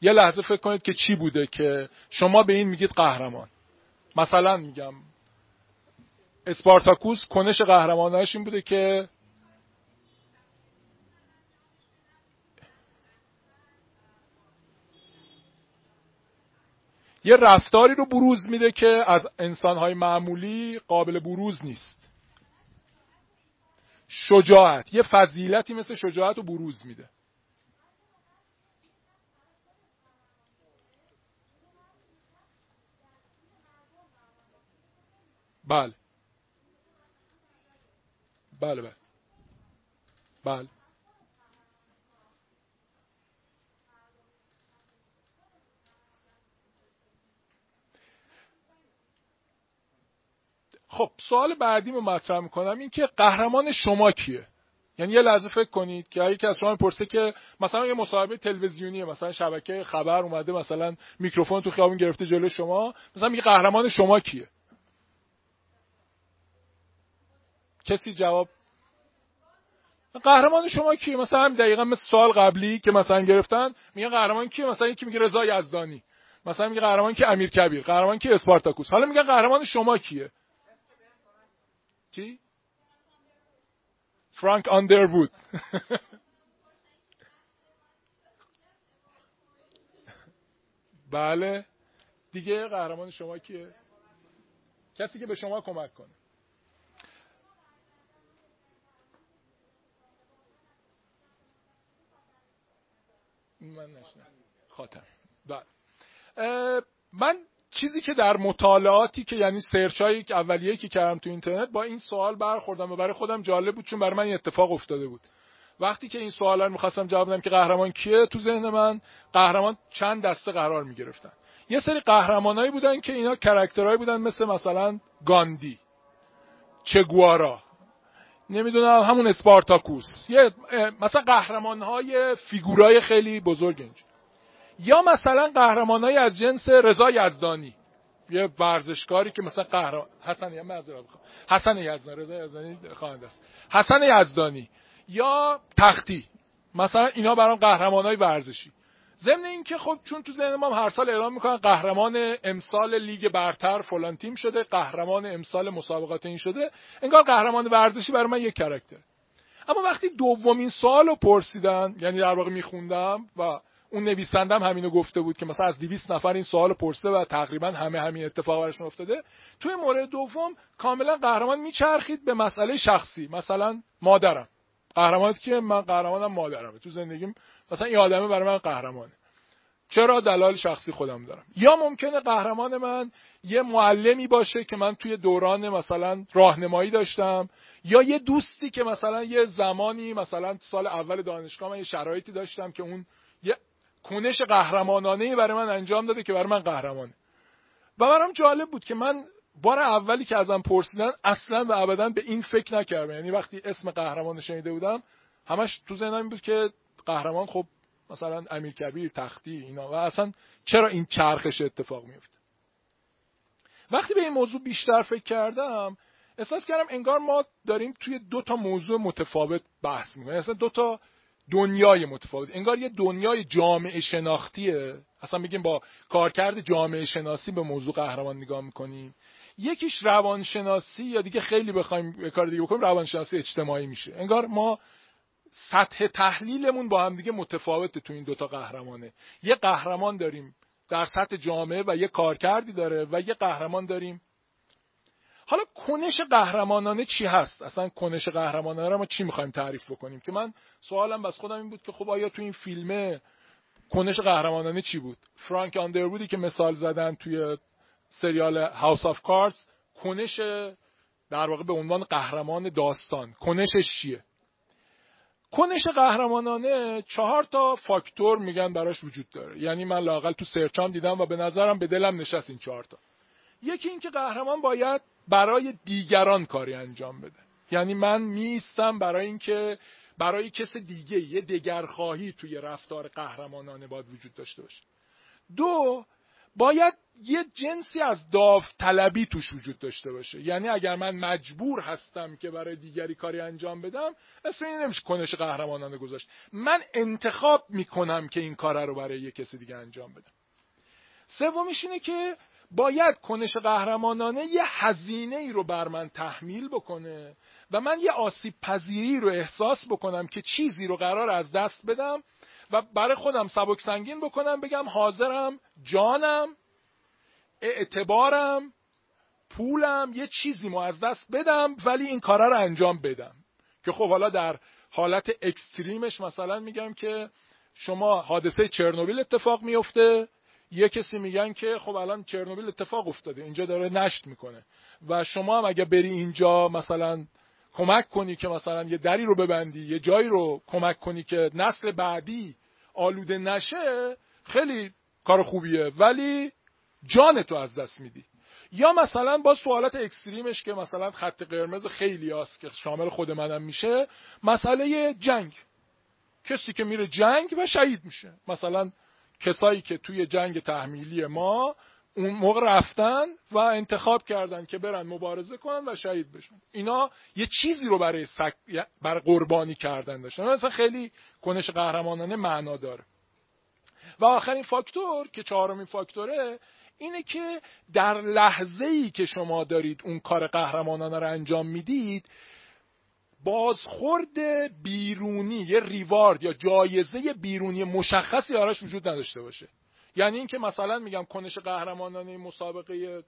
یه لحظه فکر کنید که چی بوده که شما به این میگید قهرمان. مثلا میگم اسپارتاکوس کنش قهرمانانش این بوده که یه رفتاری رو بروز میده که از انسانهای معمولی قابل بروز نیست. شجاعت، یه فضیلتی مثل شجاعت رو بروز میده. بله بله بله بله خب سوال بعدی رو مطرح میکنم، این که قهرمان شما کیه؟ یعنی یه لحظه فکر کنید که اگه کسی شما میپرسه که مثلا یه مصاحبه تلویزیونیه، مثلا شبکه خبر اومده مثلا میکروفون تو خیابون گرفته جلوی شما، مثلا میگه قهرمان شما کیه؟ کسی جواب قهرمان شما کیه؟ مثلا هم دقیقاً مثل سوال قبلی که مثلا گرفتن میگن قهرمان کیه، مثلا یکی میگه رضا یزدانی، مثلا میگه قهرمان کی امیر کبیر، قهرمان کی اسپارتاکوس. حالا میگن قهرمان شما کیه؟ چی؟ فرانک آندروود. بله دیگه، قهرمان شما کیه؟ کسی که به شما کمک کنه. من نشنم خاطر. بله من چیزی که در مطالعاتی که یعنی سرچایی که اولیه‌ای که کردم تو اینترنت با این سوال برخوردم و برای خودم جالب بود، چون برای من این اتفاق افتاده بود. وقتی که این سوالا رو می‌خواستم جواب بدم که قهرمان کیه، تو ذهن من قهرمان چند دسته قرار می‌گرفتن. یه سری قهرمانایی بودن که اینا کاراکترایی بودن مثل مثلا گاندی، چگوارا، نمیدونم همون اسپارتاکوس، یه مثلا قهرمان‌های فیگورای خیلی بزرگ اینجا. یا مثلا قهرمانای از جنس رضا یزدانی، یه ورزشکاری که مثلا قهرمان حسن یا معذرت بخوام حسن یزدانی رضا یزدانی خواننده است، حسن یزدانی یا تختی، مثلا اینا برام قهرمانای ورزشی. ضمن اینکه خب چون تو ذهن ما هر سال اعلام میکنن قهرمان امسال لیگ برتر فلان تیم شده، قهرمان امسال مسابقات این شده، انگار قهرمان ورزشی برای من یک کاراکتر. اما وقتی دومین سوالو پرسیدن، یعنی در واقع میخوندم و اون نویسندم همینو گفته بود که مثلا از دویست نفر این سوالو پرسیده و تقریبا همه همین اتفاق براشون افتاده، توی مورد دوم کاملا قهرمان میچرخید به مسئله شخصی. مثلا مادرم قهرمانت که من قهرمانم مادرمه تو زندگیم، مثلا این آدمه برای من قهرمانه، چرا دلایل شخصی خودم دارم. یا ممکنه قهرمان من یه معلمی باشه که من توی دوران مثلا راهنمایی داشتم، یا یه دوستی که مثلا یه زمانی مثلا سال اول دانشگاه من یه شرایطی داشتم که اون یه کنش قهرمانانه‌ای برای من انجام داده که برای من قهرمانه. و برام جالب بود که من بار اولی که ازم پرسیدن اصلا و ابدا به این فکر نکردم. یعنی وقتی اسم قهرمان شنیده بودم همش تو ذهنم این بود که قهرمان خب مثلا امیر کبیر، تختی، اینا، و اصلا چرا این چرخش اتفاق میفته. وقتی به این موضوع بیشتر فکر کردم احساس کردم انگار ما داریم توی دو تا موضوع متفاوت بحث می‌کنیم، اصلا دو تا دنیای متفاوت. انگار یه دنیای جامعه شناختیه، اصلا میگیم با کارکرد جامعه شناسی به موضوع قهرمان نگاه می‌کنیم. یکیش روانشناسی، یا دیگه خیلی بخوایم کار دیگه بکنیم روانشناسی اجتماعی میشه. انگار ما سطح تحلیلمون با هم دیگه متفاوته تو این دوتا قهرمانه. یه قهرمان داریم در سطح جامعه و یه کارکردی داره، و یه قهرمان داریم. حالا کنش قهرمانانه چی هست؟ اصلا کنش قهرمانانه رو ما چی میخوایم تعریف بکنیم؟ که من سوالم بس خودم این بود که خب آیا تو این فیلمه کنش قهرمانانه چی بود؟ فرانک آندروودی که مثال زدن توی سریال هاوس آف کاردز، کنش در واقع به عنوان قهرمان داستان کنشش چیه؟ کنش قهرمانانه چهار تا فاکتور میگن براش وجود داره، یعنی من لااقل تو سرچام دیدم و به نظرم به دلم نشست این چهار تا. یکی این که قهرمان باید برای دیگران کاری انجام بده، یعنی من میستم برای این که برای کس دیگه، یه دگرخواهی توی رفتار قهرمانانه باید وجود داشته باشه. دو، باید یه جنسی از داوطلبی توش وجود داشته باشه، یعنی اگر من مجبور هستم که برای دیگری کاری انجام بدم اصلا این نمیشه کنش قهرمانانه گذاشت، من انتخاب میکنم که این کار رو برای یه کسی دیگه انجام بدم. سومیش اینه که باید کنش قهرمانانه یه هزینه ای رو بر من تحمیل بکنه و من یه آسیب پذیری رو احساس بکنم که چیزی رو قرار از دست بدم و برای خودم سبک سنگین بکنم، بگم حاضرم جانم، اعتبارم، پولم، یه چیزی مو از دست بدم ولی این کارا رو انجام بدم. که خب حالا در حالت اکستریمش مثلا میگم که شما حادثه چرنوبیل اتفاق میفته، یه کسی میگن که خب الان چرنوبیل اتفاق افتاده، اینجا داره نشت میکنه و شما هم اگه بری اینجا مثلا کمک کنی که مثلا یه دری رو ببندی، یه جایی رو کمک کنی که نسل بعدی آلوده نشه، خیلی کار خوبیه ولی جان تو از دست میدی. یا مثلا با سوالات اکستریمش که مثلا خط قرمز خیلی است که شامل خود منم میشه، مسئله جنگ، کسی که میره جنگ و شهید میشه. مثلا کسایی که توی جنگ تحمیلی ما اون موقع رفتن و انتخاب کردن که برن مبارزه کنن و شهید بشن، اینا یه چیزی رو برای سک... برای قربانی کردن داشتن. مثلا خیلی کنش قهرمانانه معنا داره. و آخرین فاکتور که چهارمین فاکتوره اینه که در لحظه‌ای که شما دارید اون کار قهرمانانه رو انجام میدید، بازخورد بیرونی، یه ریوارد یا جایزه بیرونی مشخصی براش وجود نداشته باشه. یعنی این که مثلا میگم کنش قهرمانانه مسابقه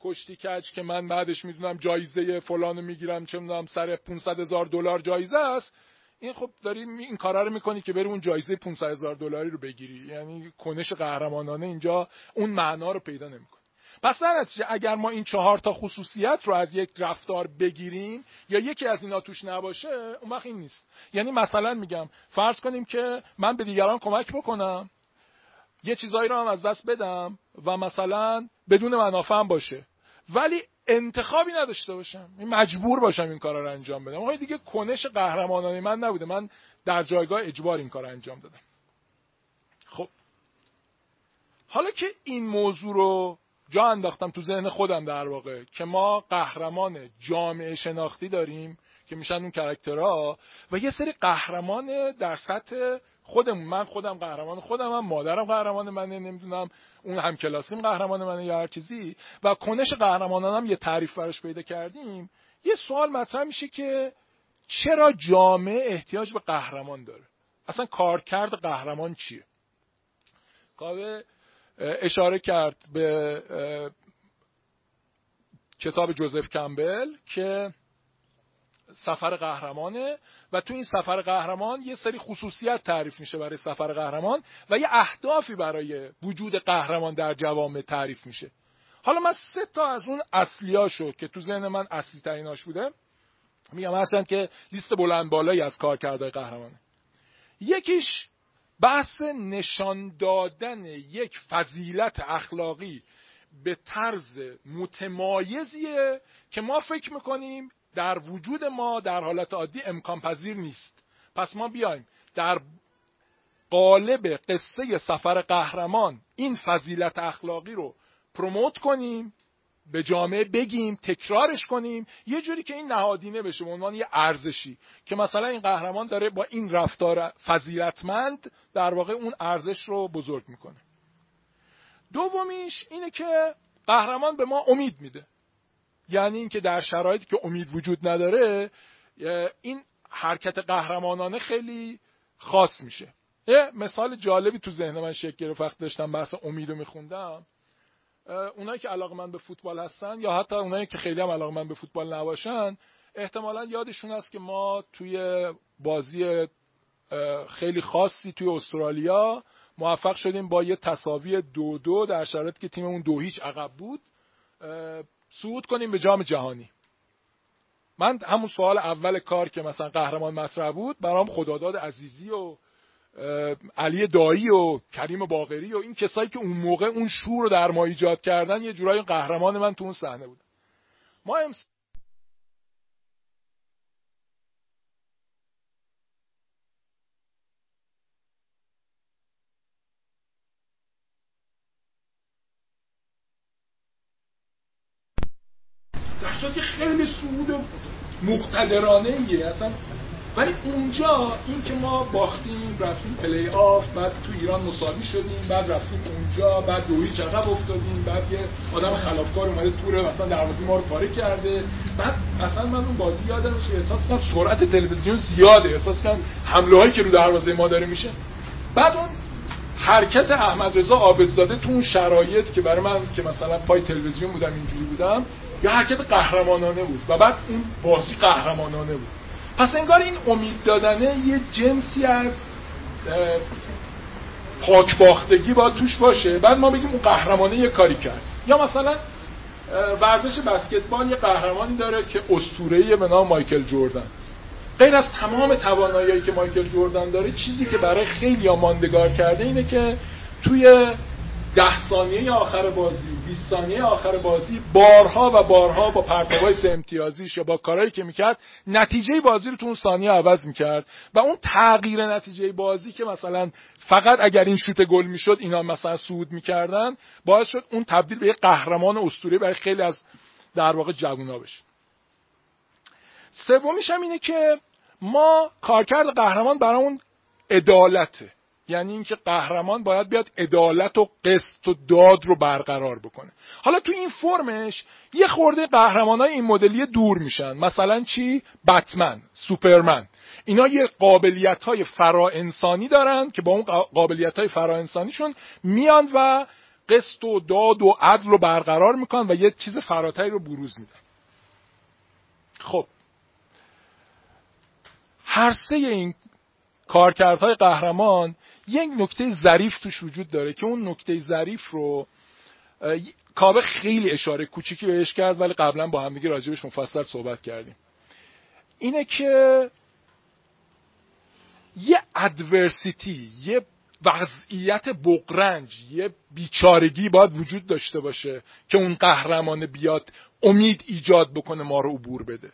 کشتی کج که من بعدش میدونم جایزه فلانو میگیرم، چه میدونم سر پانصد هزار دلار جایزه است، این خب داری این کارا رو میکنی که بری اون جایزه پانصد هزار دلاری رو بگیری. یعنی کنش قهرمانانه اینجا اون معنا رو پیدا نمیکنه. پس در نتیجه اگر ما این چهار تا خصوصیت رو از یک رفتار بگیریم یا یکی از اینا توش نباشه، اون وقت این نیست. یعنی مثلا میگم فرض کنیم که من به دیگران کمک بکنم، یه چیزایی رو هم از دست بدم و مثلا بدون منافعم باشه، ولی انتخابی نداشته باشم، مجبور باشم این کارا رو انجام بدم. آخه دیگه کنش قهرمانانه من نبوده، من در جایگاه اجبار این کارو انجام دادم. خب حالا که این موضوع رو جا انداختم تو ذهن خودم در واقع که ما قهرمان جامعه شناختی داریم که میشن اون کاراکترها و یه سری قهرمان در سطح خودم، من خودم قهرمان خودمم، مادرم قهرمان منه، نمیدونم اون همکلاسیم قهرمان منه یا هر چیزی، و کنش قهرمانانم یه تعریف براش پیدا کردیم. یه سوال مطرح میشه که چرا جامعه احتیاج به قهرمان داره؟ اصلا کارکرد قهرمان چیه؟ کاوه اشاره کرد به کتاب جوزف کمبل که سفر قهرمانه و تو این سفر قهرمان یه سری خصوصیت تعریف میشه برای سفر قهرمان و یه اهدافی برای وجود قهرمان در جوامع تعریف میشه. حالا من سه تا از اون اصلیاشو که تو ذهن من اصلی تریناش بوده میگم، اصلا که لیست بلند بالایی از کارکردهای قهرمانه. یکیش بحث نشان دادن یک فضیلت اخلاقی به طرز متمایزیه که ما فکر میکنیم در وجود ما در حالت عادی امکان پذیر نیست. پس ما بیایم در قالب قصه سفر قهرمان این فضیلت اخلاقی رو پروموت کنیم، به جامعه بگیم، تکرارش کنیم، یه جوری که این نهادینه بشه به عنوان یه ارزشی که مثلا این قهرمان داره با این رفتار فضیلتمند در واقع اون ارزش رو بزرگ میکنه. دومیش اینه که قهرمان به ما امید میده. یعنی این که در شرایطی که امید وجود نداره این حرکت قهرمانانه خیلی خاص میشه. یه مثال جالبی تو ذهن من شکل گرفت وقت داشتم بحث امید رو میخوندم. اونایی که علاقه‌مند به فوتبال هستن یا حتی اونایی که خیلی هم علاقه‌مند به فوتبال نباشن احتمالاً یادشون هست که ما توی بازی خیلی خاصی توی استرالیا موفق شدیم با یه تساوی دو دو در شرایطی که تیممون دو هیچ عقب بود صعود کنیم به جام جهانی. من همون سوال اول کار که مثلا قهرمان مطرح بود برام خداداد عزیزی و علی دایی و کریم باقری و این کسایی که اون موقع اون شور رو در ما ایجاد کردن یه جورایی قهرمان من تو اون صحنه بود. ما امس که خیلی صعود مقتدرانه‌ایه اصلا، ولی اونجا این که ما باختیم، رفتیم پلی آف، بعد تو ایران مساوی شدیم، بعد رفتیم اونجا، بعد دو هیچ عقب افتادیم، بعد یه آدم خلافکار اومده توره اصلا دروازه ما رو پاره کرده، بعد اصلا من اون بازی یادم میشه احساس کردم سرعت تلویزیون زیاده، احساس کردم حمله‌هایی که رو دروازه ما داره میشه. بعد اون حرکت احمدرضا عابدزاده تو اون شرایط که برای من که مثلا پای تلویزیون بودم اینجوری بودم یه حرکت قهرمانانه بود و بعد اون بازی قهرمانانه بود. پس انگار این امید دادنه یه جنسی از پاکباختگی باید توش باشه، بعد ما بگیم اون قهرمانه یه کاری کرد. یا مثلا ورزش بسکتبال یه قهرمانی داره که اسطوره‌ایه به نام مایکل جردن. غیر از تمام توانایی‌هایی که مایکل جردن داره، چیزی که برای خیلی‌ها ماندگار کرده اینه که توی ده ثانیه آخر بازی، بیست ثانیه آخر بازی بارها و بارها با پرتابای سه امتیازیش یا با کارهایی که میکرد نتیجه بازی رو تو اون ثانیه عوض میکرد و اون تغییر نتیجه بازی که مثلا فقط اگر این شوت گل میشد اینا مثلا صعود میکردن، باعث شد اون تبدیل به یه قهرمان اسطوره برای خیلی از در واقع جوونا بشه. سومیش هم اینه که ما کارکرد قهرمان برامون عدالته، یعنی اینکه قهرمان باید بیاد عدالت و قسط و داد رو برقرار بکنه. حالا تو این فرمش یه خورده قهرمانای این مدلی دور میشن، مثلا چی؟ بتمن، سوپرمن، اینا یه قابلیت‌های فراانسانی دارن که با اون قابلیت‌های فراانسانیشون میان و قسط و داد و عدل رو برقرار میکنن و یه چیز فراتری رو بروز میدن. خب هر سه این کارکردهای قهرمان یک نکته ظریف توش وجود داره که اون نکته ظریف رو کاوه خیلی اشاره کوچیکی بهش کرد ولی قبلا با هم دیگه راجبش مفصل صحبت کردیم، اینه که یه ادورسیتی، یه وضعیت بغرنج، یه بیچارگی باید وجود داشته باشه که اون قهرمان بیاد امید ایجاد بکنه، ما رو عبور بده.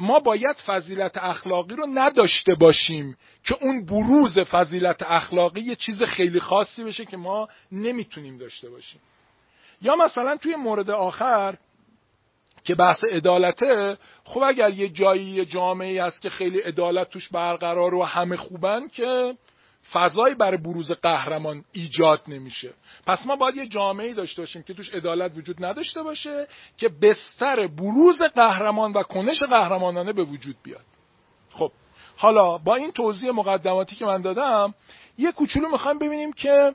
ما باید فضیلت اخلاقی رو نداشته باشیم که اون بروز فضیلت اخلاقی یه چیز خیلی خاصی بشه که ما نمیتونیم داشته باشیم. یا مثلا توی مورد آخر که بحث عدالته، خب اگر یه جایی یه جامعه هست که خیلی عدالت توش برقرار و همه خوبن که فضایی برای بروز قهرمان ایجاد نمیشه. پس ما باید یه جامعه‌ای داشته باشیم که توش عدالت وجود نداشته باشه که بستر بروز قهرمان و کنش قهرمانانه به وجود بیاد. خب حالا با این توضیح مقدماتی که من دادم یه کوچولو میخوایم ببینیم که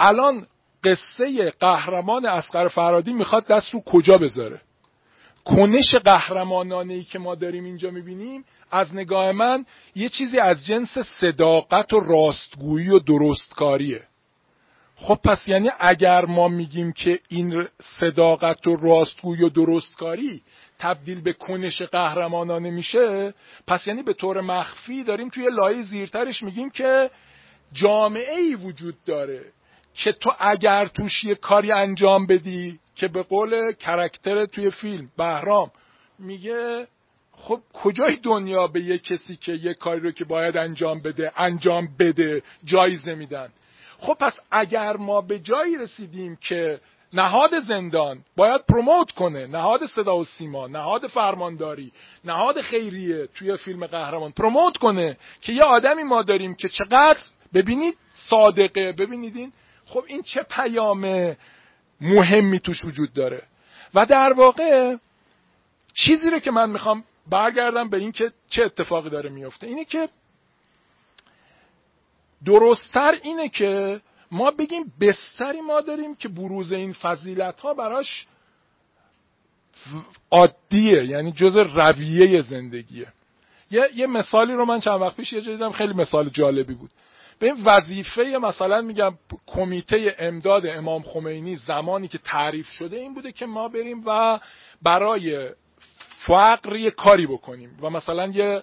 الان قصه قهرمان اصغر فرهادی میخواد دست رو کجا بذاره. کنش قهرمانانه‌ای که ما داریم اینجا میبینیم از نگاه من یه چیزی از جنس صداقت و راستگویی و درستکاریه. خب پس یعنی اگر ما میگیم که این صداقت و راستگویی و درستکاری تبدیل به کنش قهرمانانه میشه، پس یعنی به طور مخفی داریم توی لایه زیرترش میگیم که جامعه‌ای وجود داره که تو اگر توش یه کاری انجام بدی که به قول کاراکتر توی فیلم بهرام میگه خب کجای دنیا به یه کسی که یه کاری رو که باید انجام بده انجام بده جایزه میدن. خب پس اگر ما به جایی رسیدیم که نهاد زندان باید پروموت کنه، نهاد صدا و سیما، نهاد فرمانداری، نهاد خیریه توی فیلم قهرمان پروموت کنه که یه آدمی ما داریم که چقدر ببینید صادقه، ببینیدین، خب این چه پیامه مهمی توش وجود داره. و در واقع چیزی رو که من میخوام برگردم به این که چه اتفاقی داره میفته اینه که درست‌تر اینه که ما بگیم بستری ما داریم که بروز این فضیلت ها براش عادیه، یعنی جز رویه زندگیه. یه, یه مثالی رو من چند وقت پیش یه جا دیدم، خیلی مثال جالبی بود. به وظیفه مثلا میگم کمیته امداد امام خمینی زمانی که تعریف شده این بوده که ما بریم و برای فقر یه کاری بکنیم و مثلا یه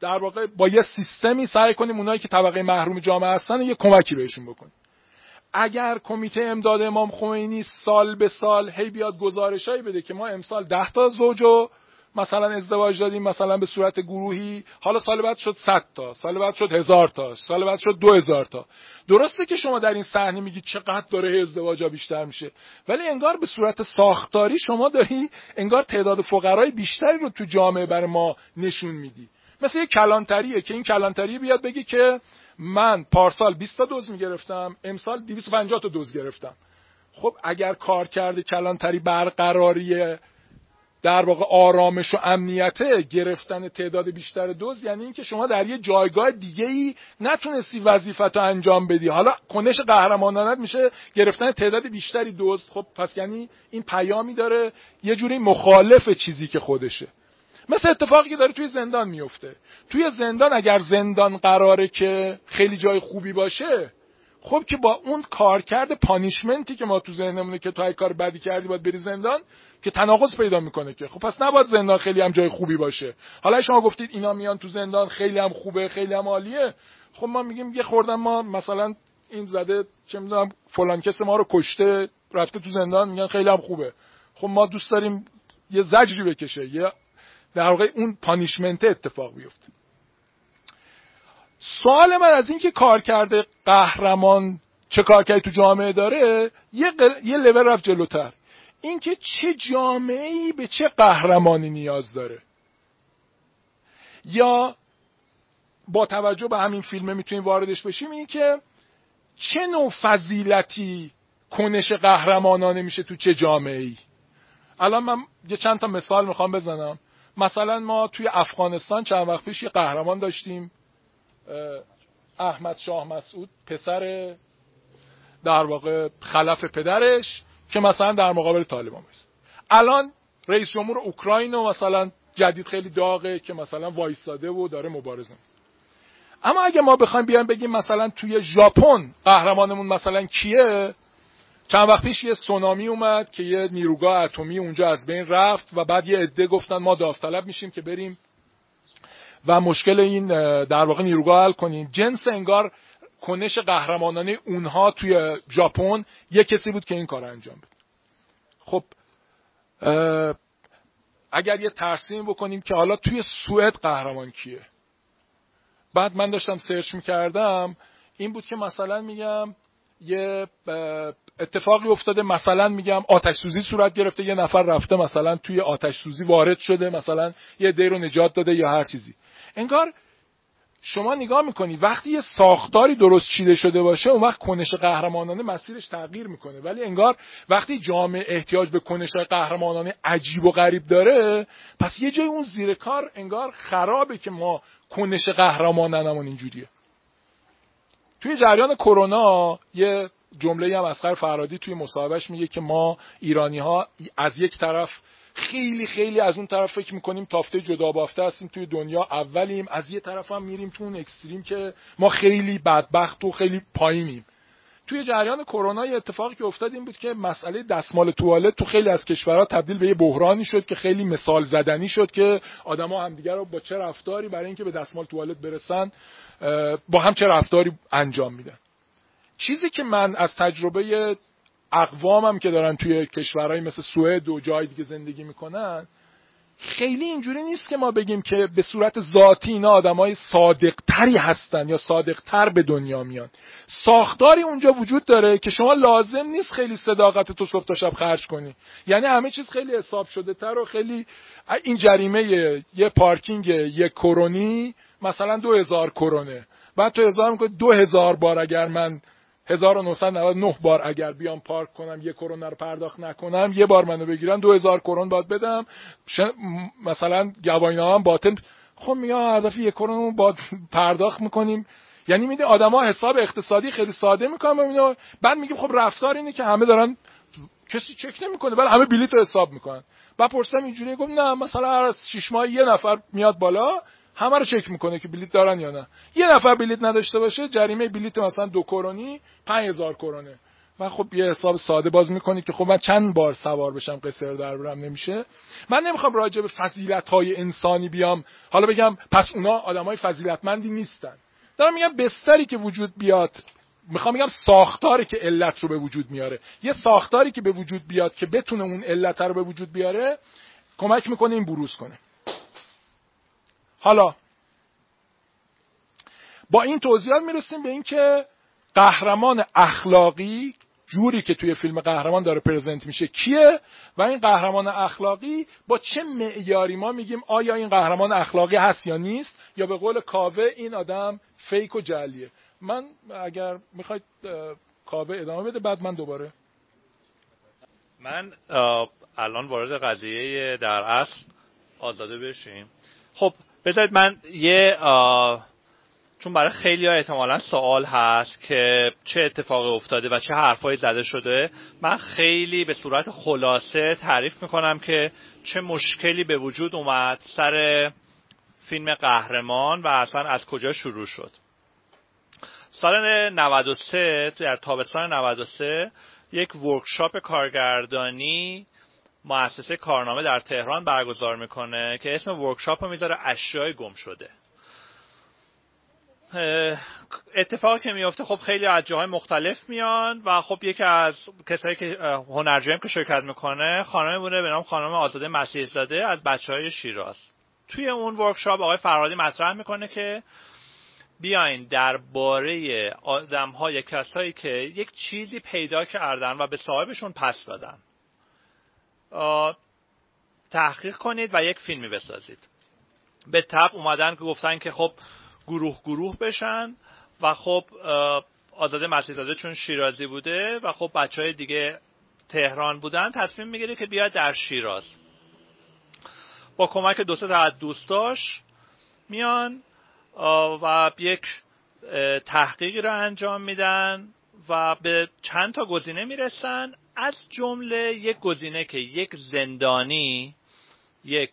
در واقع با یه سیستمی سعی کنیم اونایی که طبقه محروم جامعه هستن یه کمکی بهشون بکنیم. اگر کمیته امداد امام خمینی سال به سال هی بیاد گزارشایی بده که ما امسال ده تا زوجو مثلا ازدواج دادیم مثلا به صورت گروهی، حالا سال بعد شد صد تا، سال بعد شد هزار تا، سال بعد شد دو هزار تا، درسته که شما در این صحنه میگید چقدر داره ازدواجا بیشتر میشه، ولی انگار به صورت ساختاری شما داری انگار تعداد فقرای بیشتری رو تو جامعه بر ما نشون میدی. مثل یه کلانتریه که این کلانتری بیاد بگی که من پارسال بیست تا دوز میگرفتم، امسال دویست و پنجاه تا دوز گرفتم. خب اگر کارکرد کلانتری برقراریه در واقع آرامش و امنیته، گرفتن تعداد بیشتر دوز یعنی اینکه شما در یه جایگاه دیگه‌ای نتونستی وظیفه‌تو انجام بدی، حالا کنش قهرمانانت میشه گرفتن تعداد بیشتری دوز. خب پس یعنی این پیامی داره یه جوری مخالف چیزی که خودشه. مثل اتفاقی که داره توی زندان میفته. توی زندان اگر زندان قراره که خیلی جای خوبی باشه، خب که با اون کارکرد پانیشمنتی که ما تو ذهنمونه که تو هر کار بدی کردی باید بری زندان که تناقض پیدا میکنه، که خب پس نباید زندان خیلی هم جای خوبی باشه. حالا شما گفتید اینا میان تو زندان خیلی هم خوبه، خیلی هم عالیه، خب ما میگیم یه خوردن ما مثلا این زده چه میدونم فلان کس ما رو کشته رفته تو زندان، میگن خیلی هم خوبه. خب ما دوست داریم یه زجری بکشه، یه در واقع اون پانیشمنت اتفاق بیفته. سوال من از این که کار کرده قهرمان چه کار کردی تو جامعه داره یه قل... یه لول رفت جلوتر، این که چه جامعه‌ای به چه قهرمانی نیاز داره. یا با توجه به همین فیلمه میتونیم واردش بشیم، این که چه نوع فضیلتی کنش قهرمانانه میشه تو چه جامعه‌ای. الان من یه چند تا مثال میخوام بزنم. مثلا ما توی افغانستان چند وقت پیش یه قهرمان داشتیم، احمد شاه مسعود، پسر در واقع خلف پدرش، که مثلا در مقابل طالبان است. الان رئیس جمهور اوکراین و مثلا جدید خیلی داغه که مثلا وایساده و داره مبارزه میکنه. اما اگه ما بخوایم بیان بگیم مثلا توی ژاپن قهرمانمون مثلا کیه، چند وقت پیش یه سونامی اومد که یه نیروگاه اتمی اونجا از بین رفت و بعد یه عده گفتن ما داوطلب میشیم که بریم و مشکل این در واقع نیروگاه حل کنیم. جنس انگار کنش قهرمانانه اونها توی ژاپن یه کسی بود که این کار انجام بده. خب اگر یه ترسیم بکنیم که حالا توی سوئد قهرمان کیه، بعد من داشتم سرچ میکردم این بود که مثلا میگم یه اتفاقی افتاده، مثلا میگم آتش سوزی صورت گرفته، یه نفر رفته مثلا توی آتش سوزی وارد شده، مثلا یه عده‌ای رو نجات داده یا هر چیزی. انگار شما نگاه میکنی وقتی یه ساختاری درست چیده شده باشه اون وقت کنش قهرمانانه مسیرش تغییر میکنه، ولی انگار وقتی جامعه احتیاج به کنش‌های قهرمانانه عجیب و غریب داره پس یه جای اون زیر کار انگار خرابه که ما کنش قهرمانانمون اینجوریه. توی جریان کرونا یه جمله‌ای هم اصغر فرهادی توی مصاحبهش میگه که ما ایرانی‌ها از یک طرف خیلی خیلی از اون طرف فکر میکنیم تافته جدا بافته هستیم، توی دنیا اولیم، از یه طرف هم میریم تو اون اکستریم که ما خیلی بدبخت و خیلی پایینیم. توی جریان کرونا یه اتفاقی که افتاد این بود که مسئله دستمال توالت تو خیلی از کشورها تبدیل به یه بحرانی شد که خیلی مثال زدنی شد که آدما همدیگه رو با چه رفتاری برای اینکه به دستمال توالت برسن با هم چه رفتاری انجام میدن. چیزی که من از تجربه اقوامم که دارن توی کشورهای مثل سوئد و جای دیگه زندگی میکنن، خیلی اینجوری نیست که ما بگیم که به صورت ذاتی اینا آدمای صادقتری هستن یا صادقتر به دنیا میان. ساختاری اونجا وجود داره که شما لازم نیست خیلی صداقت تو صبح تا شب خرج کنی، یعنی همه چیز خیلی حساب شده تر و خیلی این جریمه یه پارکینگ یه کرونی مثلا دو هزار کرونه، بعد تو حساب میکنی دو هزار بار اگر من هزار و نهصد و نود و نه بار اگر بیام پارک کنم یک کرون رو پرداخت نکنم، یه بار منو بگیرن دو هزار کرون باید بدم، شن... مثلا گواهینامه هم باطل. خب میگم هر دفعه یک کرون رو پرداخت میکنیم، یعنی میده آدما حساب اقتصادی خیلی ساده میکنن. بعد میگیم خب رفتار اینه که همه دارن کسی چک نمیکنه ولی همه بلیط رو حساب میکنن. بعد پرسیدم اینجوری، گفت نه مثلا هر از شش ماه یه نفر میاد بالا همه رو چک میکنه که بلیت دارن یا نه. یه نفر بلیت نداشته باشه جریمه بلیت مثلا دو کرونی پنج هزار کرونه. من خب یه حساب ساده باز میکنی که خب من چند بار سوار بشم قصر در برم نمیشه. من نمیخوام راجع به فضیلت‌های انسانی بیام حالا بگم پس اونا آدمای فضیلتمندی نیستن. دارم میگم بستری که وجود بیاد، میخوام بگم ساختاری که علت رو به وجود میاره، یه ساختاری که به وجود بیاد که بتونه اون علت رو به وجود بیاره کمک میکنه این بروز کنه. حالا با این توضیحات میرسیم به این که قهرمان اخلاقی جوری که توی فیلم قهرمان داره پرزنت میشه کیه و این قهرمان اخلاقی با چه معیاری ما میگیم آیا این قهرمان اخلاقی هست یا نیست، یا به قول کاوه این آدم فیک و جعلیه. من اگر میخواید کاوه ادامه بده بعد من دوباره من الان وارد قضیه در اصل آزاده بشیم. خب بذارید من یه چون برای خیلی ها احتمالاً سوال هست که چه اتفاقی افتاده و چه حرفایی زده شده، من خیلی به صورت خلاصه تعریف میکنم که چه مشکلی به وجود اومد سر فیلم قهرمان و اصلا از کجا شروع شد. سال نود و سه در تابستان نود و سه یک ورکشاپ کارگردانی مؤسسه کارنامه در تهران برگزار میکنه که اسم ورکشاپ رو میذاره اشیای گم شده. اتفاقی که میفته خب خیلی از جاهای مختلف میان و خب یکی از کسایی که هنرجویی که شرکت میکنه خانمی بوده به نام خانم آزاده مسیحزاده از بچهای شیراز. توی اون ورکشاپ آقای فرهادی مطرح میکنه که بیاین درباره آدم‌های کسایی که یک چیزی پیدا کردن و به صاحبشون پس دادن تحقیق کنید و یک فیلمی بسازید. به تپ اومدن که گفتن که خب گروه گروه بشن و خب آزاده مسیحزاده چون شیرازی بوده و خب بچه‌های دیگه تهران بودن تصمیم میگیره که بیاد در شیراز. با کمک دو سه تا از دوستاش میان و یک تحقیقی رو انجام میدن و به چند تا گزینه میرسن، از جمله یک گزینه که یک زندانی یک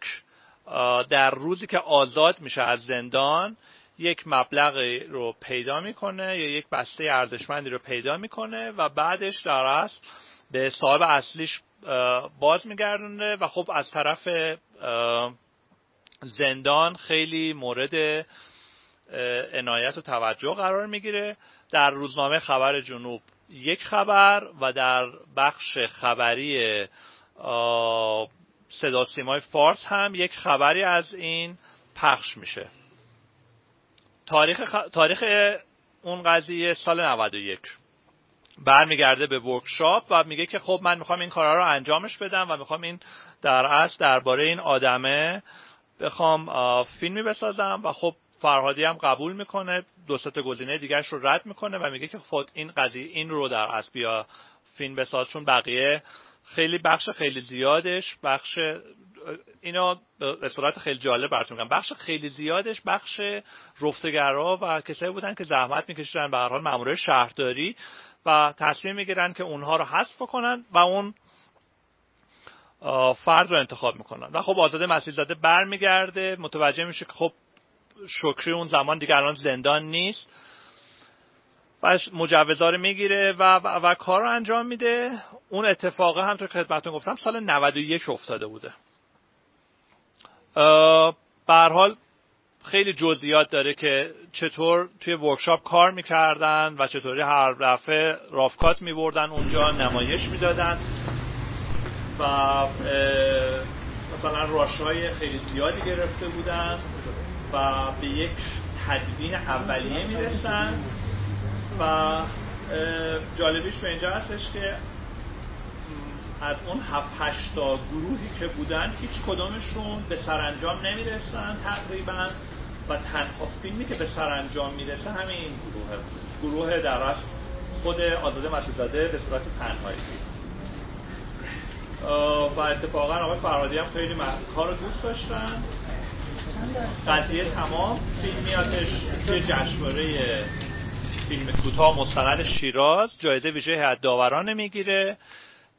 در روزی که آزاد میشه از زندان یک مبلغی رو پیدا میکنه یا یک بسته ارزشمندی رو پیدا میکنه و بعدش در اصل به صاحب اصلیش باز میگردونه و خب از طرف زندان خیلی مورد عنایت و توجه قرار میگیره. در روزنامه خبر جنوب یک خبر و در بخش خبری صدا و سیمای فارس هم یک خبری از این پخش میشه. تاریخ خ... تاریخ اون قضیه سال نود و یک. برمیگرده به ورکشاپ و میگه که خب من میخوام این کارا رو انجامش بدم و میخوام این در اصل درباره این آدمه بخوام فیلمی بسازم و خب فرهادی هم قبول میکنه، دو سه تا گزینه دیگرش رو رد میکنه و میگه که خب این قضیه این رو در اصل بیا فیلم بساز، چون بقیه خیلی بخش خیلی زیادش بخش اینو به صورت خیلی جالب براتون میگم، بخش خیلی زیادش بخش رفتگرا و کسایی بودن که زحمت میکشیدن، به هر حال مامورای شهرداری، و تصمیم میگیرن که اونها رو حذف کنن و اون فرد رو انتخاب میکنن. و خب آزاده مسیحزاده برمیگرده متوجه میشه که خب شکری اون زمان دیگه الان زندان نیست و مجوزا رو میگیره و و, و کار رو انجام میده. اون اتفاق هم تو خدمتتون گفتم سال نود و یک افتاده بوده. به هر حال خیلی جزئیات داره که چطور توی ورکشاپ کار میکردن و چطوری هر دفعه رافکات میبردن اونجا نمایش میدادن و مثلا راشای خیلی زیادی گرفته بودن و به یک تدوین اولیه میرسن. و جالبیش به اینجا هستش که از اون هفت هشت تا گروهی که بودن هیچ کدومشون به سرانجام نمیرسن تقریبا و تنها فیلمی که به سرانجام میرسه همین این گروه گروه در اصل خود آزاده مسیحزاده به صورت تنهایی. و اتفاقا آقای فرهادی هم خیلی کار رو دوست داشتن. قضیه تمام فیلمیاتش توی جشنواره فیلم کوتاه مستند شیراز جایزه ویژه هیئت داوران میگیره،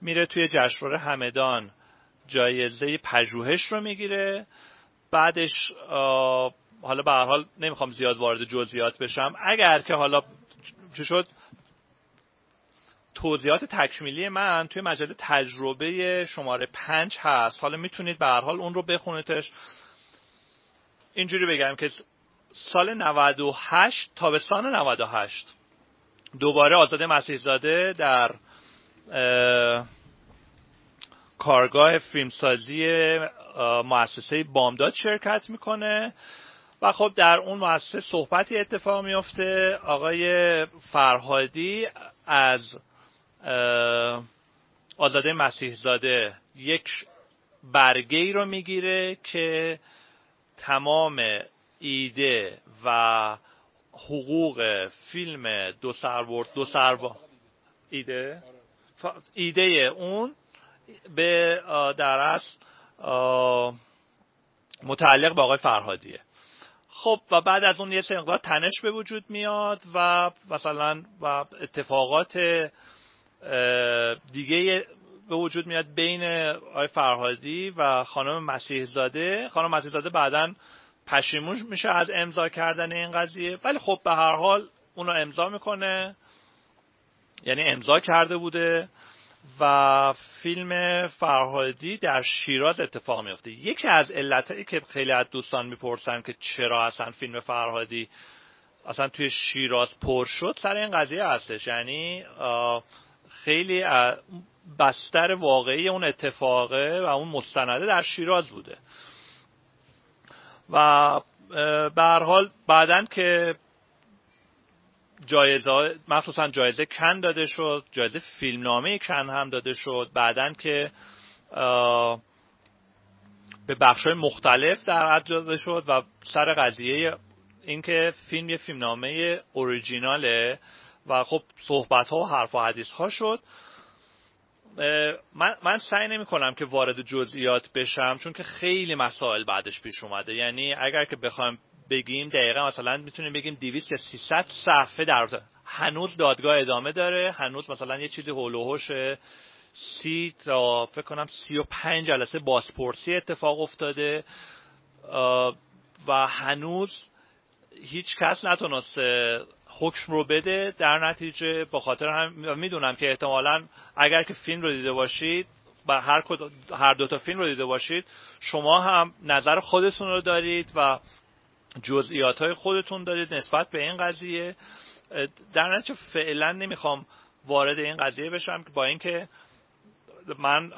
میره توی جشنواره همدان جایزه پژوهش رو میگیره. بعدش حالا به هر حال نمیخوام زیاد وارد جزئیات بشم، اگر که حالا چه شد توضیحات تکمیلی من توی مجله تجربه شماره پنج هست، حالا میتونید به هر حال اون رو بخونیدش. اینجوری بگم که سال نود و هشت تابستان نود و هشت دوباره آزاده مسیحزاده در کارگاه فیلمسازی مؤسسه بامداد شرکت میکنه و خب در اون مؤسسه صحبتی اتفاق میفته. آقای فرهادی از آزاده مسیحزاده یک برگه‌ای رو میگیره که تمام ایده و حقوق فیلم دو سربرد دو سربرد ایده ایده اون به در اصل متعلق به آقای فرهادیه. خب و بعد از اون یه سری تنش به وجود میاد و مثلا و اتفاقات دیگه به وجود میاد بین آقای فرهادی و خانم مسیحزاده. خانم مسیحزاده بعداً پشیمون میشه از امضا کردن این قضیه، ولی خب به هر حال اون رو امضا میکنه، یعنی امضا کرده بوده. و فیلم فرهادی در شیراز اتفاق میفته. یکی از علتایی که خیلی از دوستان میپرسن که چرا اصلا فیلم فرهادی اصلا توی شیراز پر شد سر این قضیه هستش. یعنی خیلی بستر واقعی اون اتفاقه و اون مستنده در شیراز بوده. و به هر حال بعدن که جایزه، مخصوصا جایزه کن داده شد، جایزه فیلمنامه کن هم داده شد، بعدن که به بخش‌های مختلف در حد داده شد و سر قضیه این که فیلم یه فیلمنامه اوریجیناله و خب صحبت‌ها و حرف و حدیث‌ها شد. من من سعی نمی‌کنم که وارد جزئیات بشم چون که خیلی مسائل بعدش پیش اومده. یعنی اگر که بخوایم بگیم دقیقا مثلا میتونیم بگیم دویست یا سیصد صفحه در هنوز دادگاه ادامه داره، هنوز مثلا یه چیزی هول و هوش سی تا فکر کنم سی و پنج جلسه بازپرسی اتفاق افتاده و هنوز هیچ کس نتونسته حکم رو بده. در نتیجه به خاطر هم میدونم که احتمالاً اگر که فیلم رو دیده باشید و هر هر دو تا فیلم رو دیده باشید شما هم نظر خودتون رو دارید و جزئیات‌های خودتون دارید نسبت به این قضیه. در نتیجه فعلا نمیخوام وارد این قضیه بشم، با اینکه من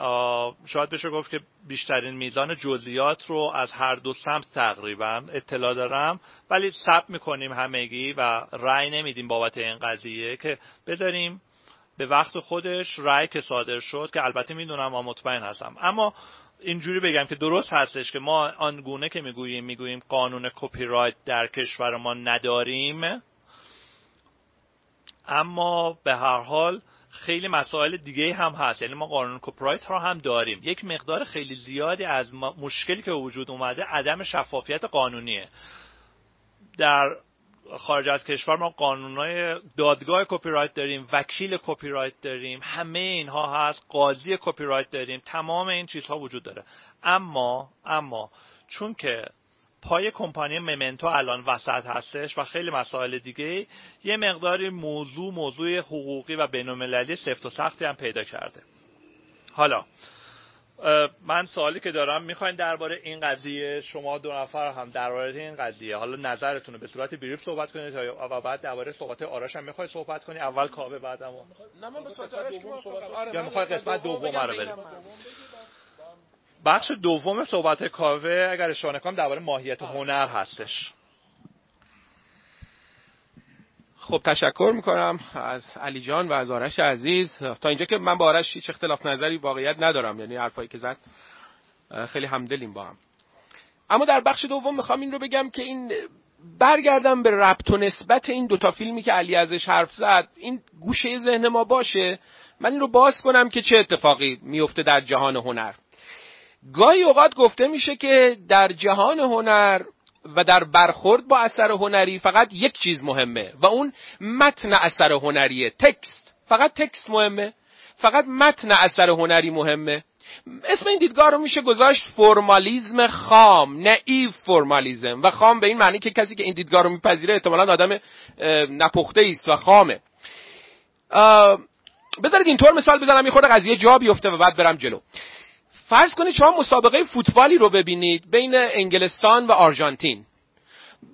شاید بشه گفت که بیشترین میزان جزئیات رو از هر دو سمت تقریبا اطلاع دارم، ولی صبر میکنیم همگی و رأی نمیدیم بابت این قضیه که بذاریم به وقت خودش رأی که صادر شد، که البته میدونم و مطمئن هستم. اما اینجوری بگم که درست هستش که ما آنگونه که میگوییم میگوییم قانون کپی رایت در کشور ما نداریم، اما به هر حال خیلی مسائل دیگه هم هست. یعنی ما قانون کپی رایت رو هم داریم. یک مقدار خیلی زیادی از مشکلی که وجود اومده عدم شفافیت قانونیه. در خارج از کشور ما قانونای دادگاه کپی رایت داریم، وکیل کپی رایت داریم، همه اینها هست، قاضی کپی رایت داریم، تمام این چیزها وجود داره. اما اما چون که پای کمپانی ممنتو الان وسط هستش و خیلی مسائل دیگه، یه مقداری موضوع موضوع حقوقی و بین‌المللی سفت و سختی هم پیدا کرده. حالا من سوالی که دارم، میخواین درباره این قضیه شما دو نفر هم درباره این قضیه حالا نظرتون رو به صورت بریف صحبت کنید و بعد درباره صحبت آرش هم میخواین صحبت کنید؟ اول کاوه بعدم نه من به صورت آرش یا میخواین قسمت دوم رو بریم؟ بخش دوم صحبت کاوه اگر اشتباه نکنم درباره ماهیت هنر هستش. خب تشکر میکنم از علی جان و از آرش عزیز. تا اینجا که من با آرش هیچ اختلاف نظری واقعیت ندارم، یعنی حرفایی که زد خیلی همدلیم با هم. اما در بخش دوم میخوام این رو بگم که این برگردم به ربط و نسبت این دوتا فیلمی که علی ازش حرف زد، این گوشه ذهن ما باشه، من این رو باز کنم که چه اتفاقی میفته در جهان هنر. گاهی اوقات گفته میشه که در جهان هنر و در برخورد با اثر هنری فقط یک چیز مهمه و اون متن اثر هنریه، تکست. فقط تکست مهمه، فقط متن اثر هنری مهمه. اسم این دیدگاه رو میشه گذاشت فرمالیزم خام، نایو فرمالیزم، و خام به این معنی که کسی که این دیدگاه رو میپذیره احتمالاً آدم نپخته است و خامه. بذارید اینطور مثال بزنم یه خورده قضیه جا بیفته و بعد برم جلو. فرض کنید شما مسابقه فوتبالی رو ببینید بین انگلستان و آرژانتین،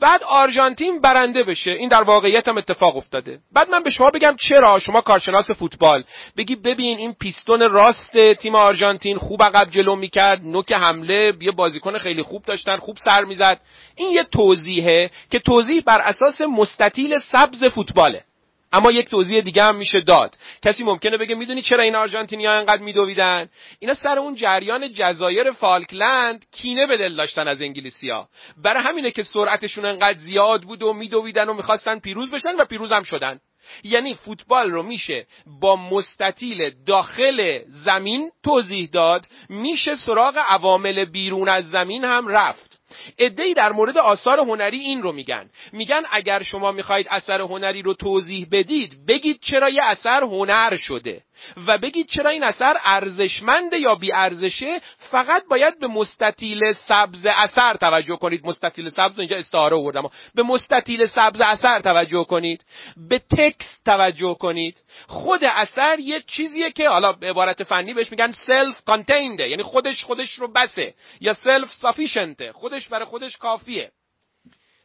بعد آرژانتین برنده بشه، این در واقعیت هم اتفاق افتاده. بعد من به شما بگم چرا، شما کارشناس فوتبال بگی ببین این پیستون راست تیم آرژانتین خوب عقب جلو میکرد، نوک حمله یه بازیکن خیلی خوب داشتن، خوب سر میزد. این یه توضیحه که توضیح بر اساس مستطیل سبز فوتباله. اما یک توضیح دیگه هم میشه داد. کسی ممکنه بگه میدونی چرا این آرژانتینی‌ها اینقدر میدویدن؟ اینا سر اون جریان جزایر فالکلند کینه به دل داشتن از انگلیسی‌ها. برای همینه که سرعتشون انقدر زیاد بود و میدویدن و میخواستن پیروز بشن و پیروز هم شدن. یعنی فوتبال رو میشه با مستطیل داخل زمین توضیح داد، میشه سراغ عوامل بیرون از زمین هم رفت. ایده در مورد آثار هنری این رو میگن، میگن اگر شما میخواید اثر هنری رو توضیح بدید بگید چرا یه اثر هنر شده و بگید چرا این اثر ارزشمنده یا بی ارزشه، فقط باید به مستطیل سبز اثر توجه کنید. مستطیل سبز اینجا استعاره آوردم، به مستطیل سبز اثر توجه کنید، به تکست توجه کنید. خود اثر یه چیزیه که حالا به عبارت فنی بهش میگن سلف کانتینده، یعنی خودش خودش رو بسه یا سلف سافیشنته، خودش برای خودش کافیه.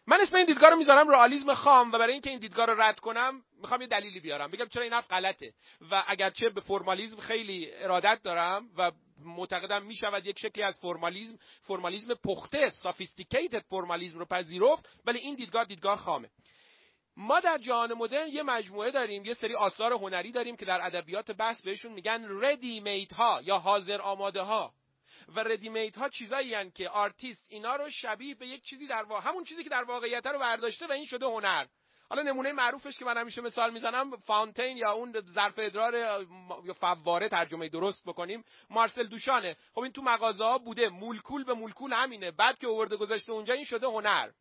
من اسم این دیدگاه رو میذارم رئالیسم خام و برای اینکه این دیدگاه رو رد کنم میخوام یه دلیلی بیارم بگم چرا این حرف غلطه و اگرچه به فرمالیسم خیلی ارادت دارم و معتقدم میشود یک شکلی از فرمالیسم فرمالیسم پخته sophisticated فرمالیسم رو پذیرفت، ولی این دیدگاه دیدگاه خامه. ما در جهان مدرن یه مجموعه داریم، یه سری آثار هنری داریم که در ادبیات بحث بهشون میگن ردی میت ها یا حاضر آماده ها. و ردی میت ها چیزایی هستند که آرتیست اینا رو شبیه به یک چیزی در واقع همون چیزی که در واقعیت رو برداشته و این شده هنر. حالا نمونه معروفش که من همیشه مثال میزنم فاونتین یا اون ظرف ادرار یا فواره ترجمه درست بکنیم مارسل دوشانه. خب این تو مغازه ها بوده، مولکول به مولکول همینه، بعد که آورده گذاشته اونجا این شده هنر.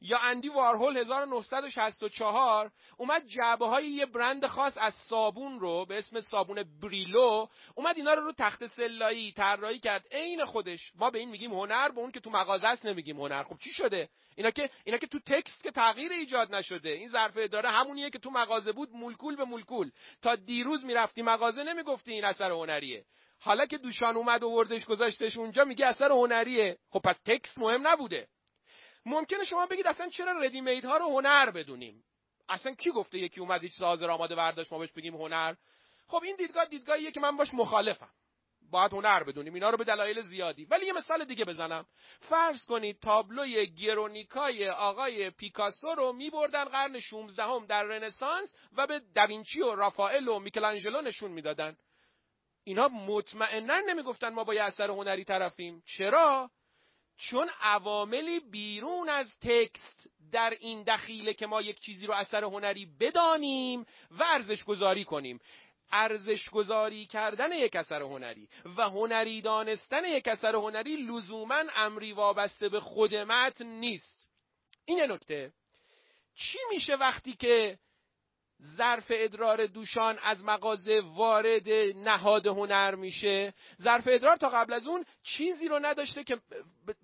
یا اندی وارهول هزار و نهصد و شصت و چهار اومد جعبه‌های یه برند خاص از صابون رو به اسم صابون بریلو اومد اینا رو رو تخت سلایی طراحی کرد عین خودش. ما به این میگیم هنر، به اون که تو مغازه است نمیگیم هنر. خب چی شده؟ اینا که اینا که تو تکست که تغییر ایجاد نشده، این ظرف اداره همونیه که تو مغازه بود مولکول به مولکول. تا دیروز میرفتی مغازه نمیگفتی این اثر هنریه، حالا که دوشان اومد آوردش گذاشتش اونجا میگه اثر هنریه. خب پس تکست مهم نبوده. ممکنه شما بگید اصلا چرا ردیمیت ها رو هنر بدونیم؟ اصلا کی گفته یکی اومد هیچ سازر آماده برداشت ما بهش بگیم هنر؟ خب این دیدگاه دیدگاهیه که من باش مخالفم. باید هنر بدونیم اینا رو به دلایل زیادی. ولی یه مثال دیگه بزنم. فرض کنید تابلوی گرونیکای آقای پیکاسو رو میبردن قرن شانزدهم در رنسانس و به داوینچی و رافائل و میکلانژلو نشون میدادن. اینا مطمئنا نمیگفتن ما با یه اثر هنری طرفیم. چرا؟ چون عواملی بیرون از تکست در این دخیله که ما یک چیزی رو اثر هنری بدانیم و ارزش گذاری کنیم. ارزش گذاری کردن یک اثر هنری و هنری دانستن یک اثر هنری لزوماً امری وابسته به خود متن نیست. این نکته. چی میشه وقتی که ظرف ادرار دوشان از مغازه وارد نهاد هنر میشه؟ ظرف ادرار تا قبل از اون چیزی رو نداشته که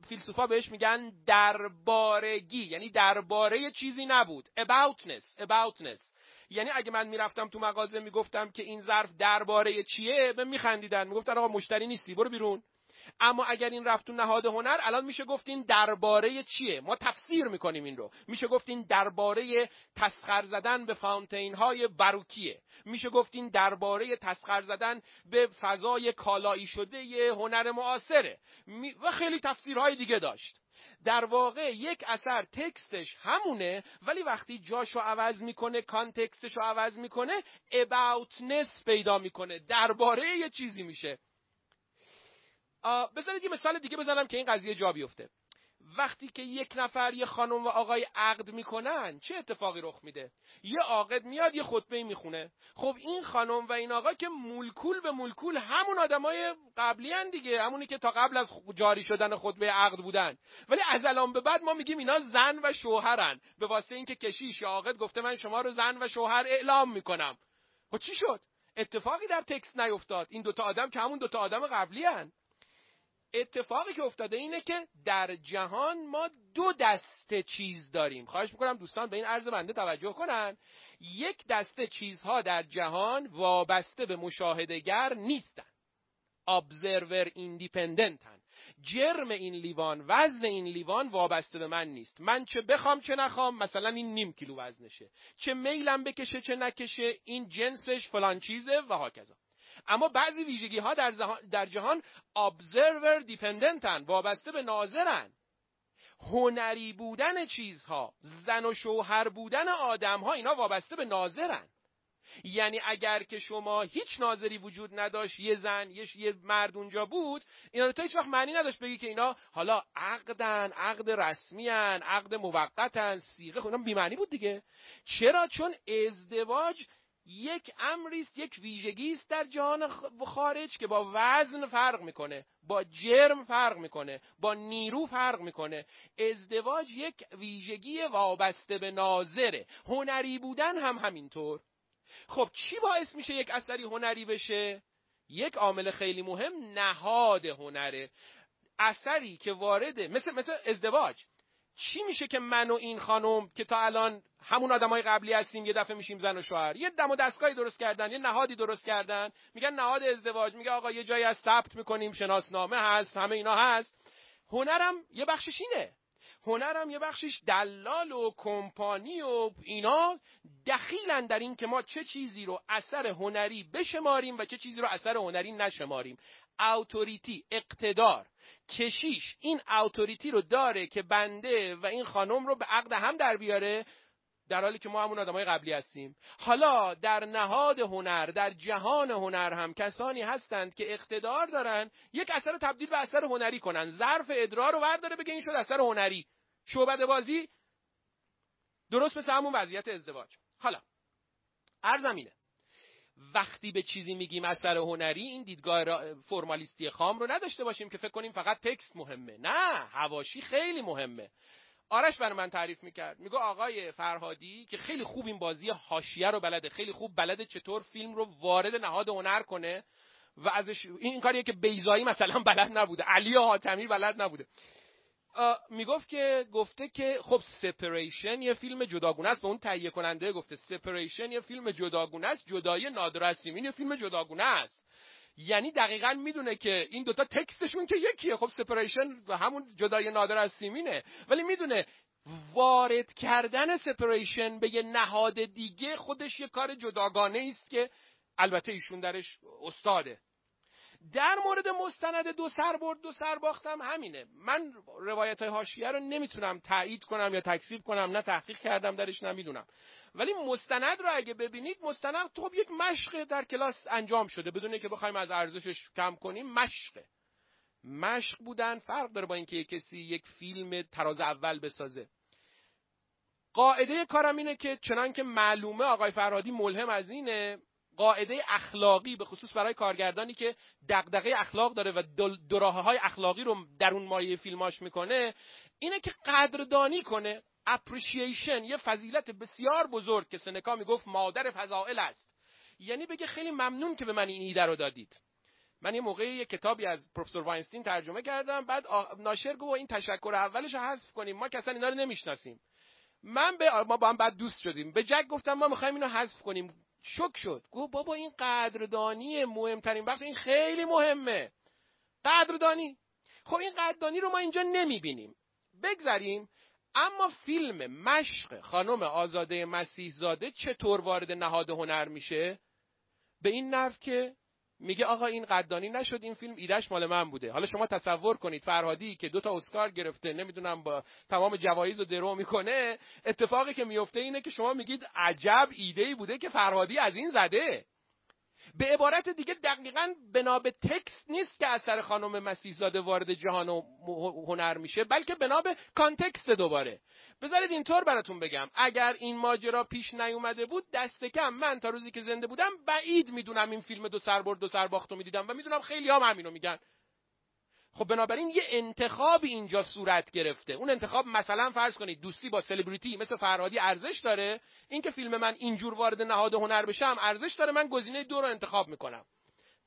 فیلسوفا بهش میگن دربارگی، یعنی درباره چیزی نبود. aboutness aboutness یعنی اگه من میرفتم تو مغازه میگفتم که این ظرف درباره چیه، من میخندیدن میگفتن آقا مشتری نیستی برو بیرون. اما اگر این رفت تو نهاد هنر الان میشه گفت این درباره چیه، ما تفسیر میکنیم این رو، میشه گفت این درباره تسخر زدن به فاونتین های باروکیه، میشه گفت این درباره تسخر زدن به فضای کالایی شده یه هنر معاصره و خیلی تفسیرهای دیگه داشت. در واقع یک اثر تکستش همونه، ولی وقتی جاشو عوض میکنه، کانتکستشو عوض میکنه، aboutness پیدا میکنه، درباره یه چیزی میشه. بذارید یه مثال دیگه بزنم که این قضیه جا بیفته. وقتی که یک نفر یه خانم و آقای عقد میکنن چه اتفاقی رخ میده؟ یه عاقد میاد یه خطبه میخونه. خب این خانم و این آقا که مولکول به مولکول همون آدمای قبلی ان دیگه، همونی که تا قبل از جاری شدن خطبه عقد بودن، ولی از الان به بعد ما میگیم اینا زن و شوهرن به واسطه اینکه کشیش یا عاقد گفته من شما رو زن و شوهر اعلام میکنم. خب چی شد؟ اتفاقی در تکست نیفتاد. این دوتا آدم که همون دوتا آدم قبلی ان. اتفاقی که افتاده اینه که در جهان ما دو دسته چیز داریم. خواهش میکنم دوستان به این عرض بنده توجه کنن. یک دسته چیزها در جهان وابسته به مشاهدهگر نیستن، observer independent هن. جرم این لیوان، وزن این لیوان وابسته به من نیست. من چه بخوام چه نخوام، مثلا این نیم کیلو وزنشه، چه میلم بکشه چه نکشه، این جنسش فلان چیزه و هاکذا. اما بعضی ویژگی ها در, در جهان observer dependent هن، وابسته به ناظرن. هنری بودن چیزها، زن و شوهر بودن آدم ها، اینا وابسته به ناظرن. یعنی اگر که شما هیچ ناظری وجود نداشت، یه زن یه, یه مرد اونجا بود، اینا رو تا هیچ وقت معنی نداشت بگی که اینا حالا عقدن، عقد رسمی هن، عقد موقتن، صیغه، اینا بی‌معنی بود دیگه. چرا؟ چون ازدواج یک امریست، یک ویژگیست در جهان خارج که با وزن فرق میکنه، با جرم فرق میکنه، با نیرو فرق میکنه. ازدواج یک ویژگی وابسته به ناظره، هنری بودن هم همینطور. خب چی باعث میشه یک اثری هنری بشه؟ یک عامل خیلی مهم نهاد هنره. اثری که وارده مثل, مثل ازدواج، چی میشه که من و این خانم که تا الان همون آدمای قبلی هستیم یه دفعه میشیم زن و شوهر؟ یه دم و دستگاهی درست کردن، یه نهادی درست کردن، میگن نهاد ازدواج، میگه آقا یه جایی از ثبت میکنیم، شناسنامه هست، همه اینا هست. هنرم یه بخشش اینه. هنرم یه بخشش دلال و کمپانی و اینا دخیلن در این که ما چه چیزی رو اثر هنری بشماریم و چه چیزی رو اثر هنری نشماریم. اوتوریتی، اقتدار، کشیش این اوتوریتی رو داره که بنده و این خانم رو به عقد هم در بیاره، در حالی که ما همون آدمای قبلی هستیم. حالا در نهاد هنر، در جهان هنر هم کسانی هستند که اقتدار دارن یک اثر رو تبدیل به اثر هنری کنن، ظرف ادرار رو برداره بگه این شد اثر هنری. شعبده بازی درست مثل همون وضعیت ازدواج. حالا عرضم اینه وقتی به چیزی میگیم اثر هنری این دیدگاه فرمالیستی خام رو نداشته باشیم که فکر کنیم فقط تکست مهمه. نه، حواشی خیلی مهمه. آرش برای من تعریف میکرد، میگه آقای فرهادی که خیلی خوب این بازی حاشیه رو بلده، خیلی خوب بلده چطور فیلم رو وارد نهاد هنر کنه و ازش این کاریه که بیضایی مثلا بلد نبوده، علی حاتمی بلد نبوده. میگفت که گفته که خب سپریشن یه فیلم جداگونه است، به اون تهیه کننده گفته سپریشن یه فیلم جداگونه است، جدای نادر هاشمی یه فیلم جداگونه است. یعنی دقیقاً میدونه که این دوتا تکستشون که یکیه، خب سپریشن همون جدای نادر از سیمینه، ولی میدونه وارد کردن سپریشن به یه نهاد دیگه خودش یه کار جداگانه است که البته ایشون درش استاده. در مورد مستند دو سر برد دو سر باختم همینه. من روایت های حاشیه رو نمیتونم تایید کنم یا تکذیب کنم، نه تحقیق کردم درش نمیدونم، ولی مستند رو اگه ببینید مستند خب یک مشق در کلاس انجام شده بدون اینکه بخوایم از ارزشش کم کنیم. مشق مشق بودن فرق داره با اینکه کسی یک فیلم تراز اول بسازه. قاعده کارم اینه که چنان که معلومه آقای فرهادی ملهم از اینه، قاعده اخلاقی به خصوص برای کارگردانی که دغدغه اخلاق داره و دراهه‌های اخلاقی رو در اون مایه فیلماش میکنه اینه که قدردانی کنه. اپریشیشن یه فضیلت بسیار بزرگ که سنکا میگفت مادر فضائل است، یعنی بگه خیلی ممنون که به من این ایده رو دادید. من یه موقعی یه کتابی از پروفسور واینستین ترجمه کردم، بعد ناشر گفت این تشکر اولش رو حذف کنیم، ما که اصلا اینا رو نمیشناسیم. من به ما با هم بعد دوست شدیم، به جک گفتم ما می‌خوایم اینو حذف کنیم، شک شد. گفت بابا این قدردانی مهمترین بخش، این خیلی مهمه. قدردانی. خب این قدردانی رو ما اینجا نمیبینیم. بگذاریم. اما فیلم مشق خانم آزاده مسیحزاده چطور وارد نهاد هنر میشه؟ به این نحو که میگه آقا این قدردانی نشد، این فیلم ایدهش مال من بوده. حالا شما تصور کنید فرهادی که دوتا اسکار گرفته، نمیدونم با تمام جوایز رو درو میکنه، اتفاقی که میفته اینه که شما میگید عجب ایده‌ای بوده که فرهادی از این زده. به عبارت دیگه دقیقاً بنا به تکست نیست که اثر خانم مسیحزاده وارد جهان و هنر میشه، بلکه بنا به کانتکست. دوباره بذارید اینطور براتون بگم، اگر این ماجرا پیش نیومده بود دست کم من تا روزی که زنده بودم بعید میدونم این فیلم دو سر برد دو سر باخت رو میدیدم و میدونم خیلی هم همینو میگن. خب بنابراین یه انتخاب اینجا صورت گرفته. اون انتخاب مثلا فرض کنید دوستی با سلبریتی مثل فرهادی ارزش داره، اینکه فیلم من اینجور وارد نهاد هنر بشه هم ارزش داره، من گزینه دو رو انتخاب میکنم.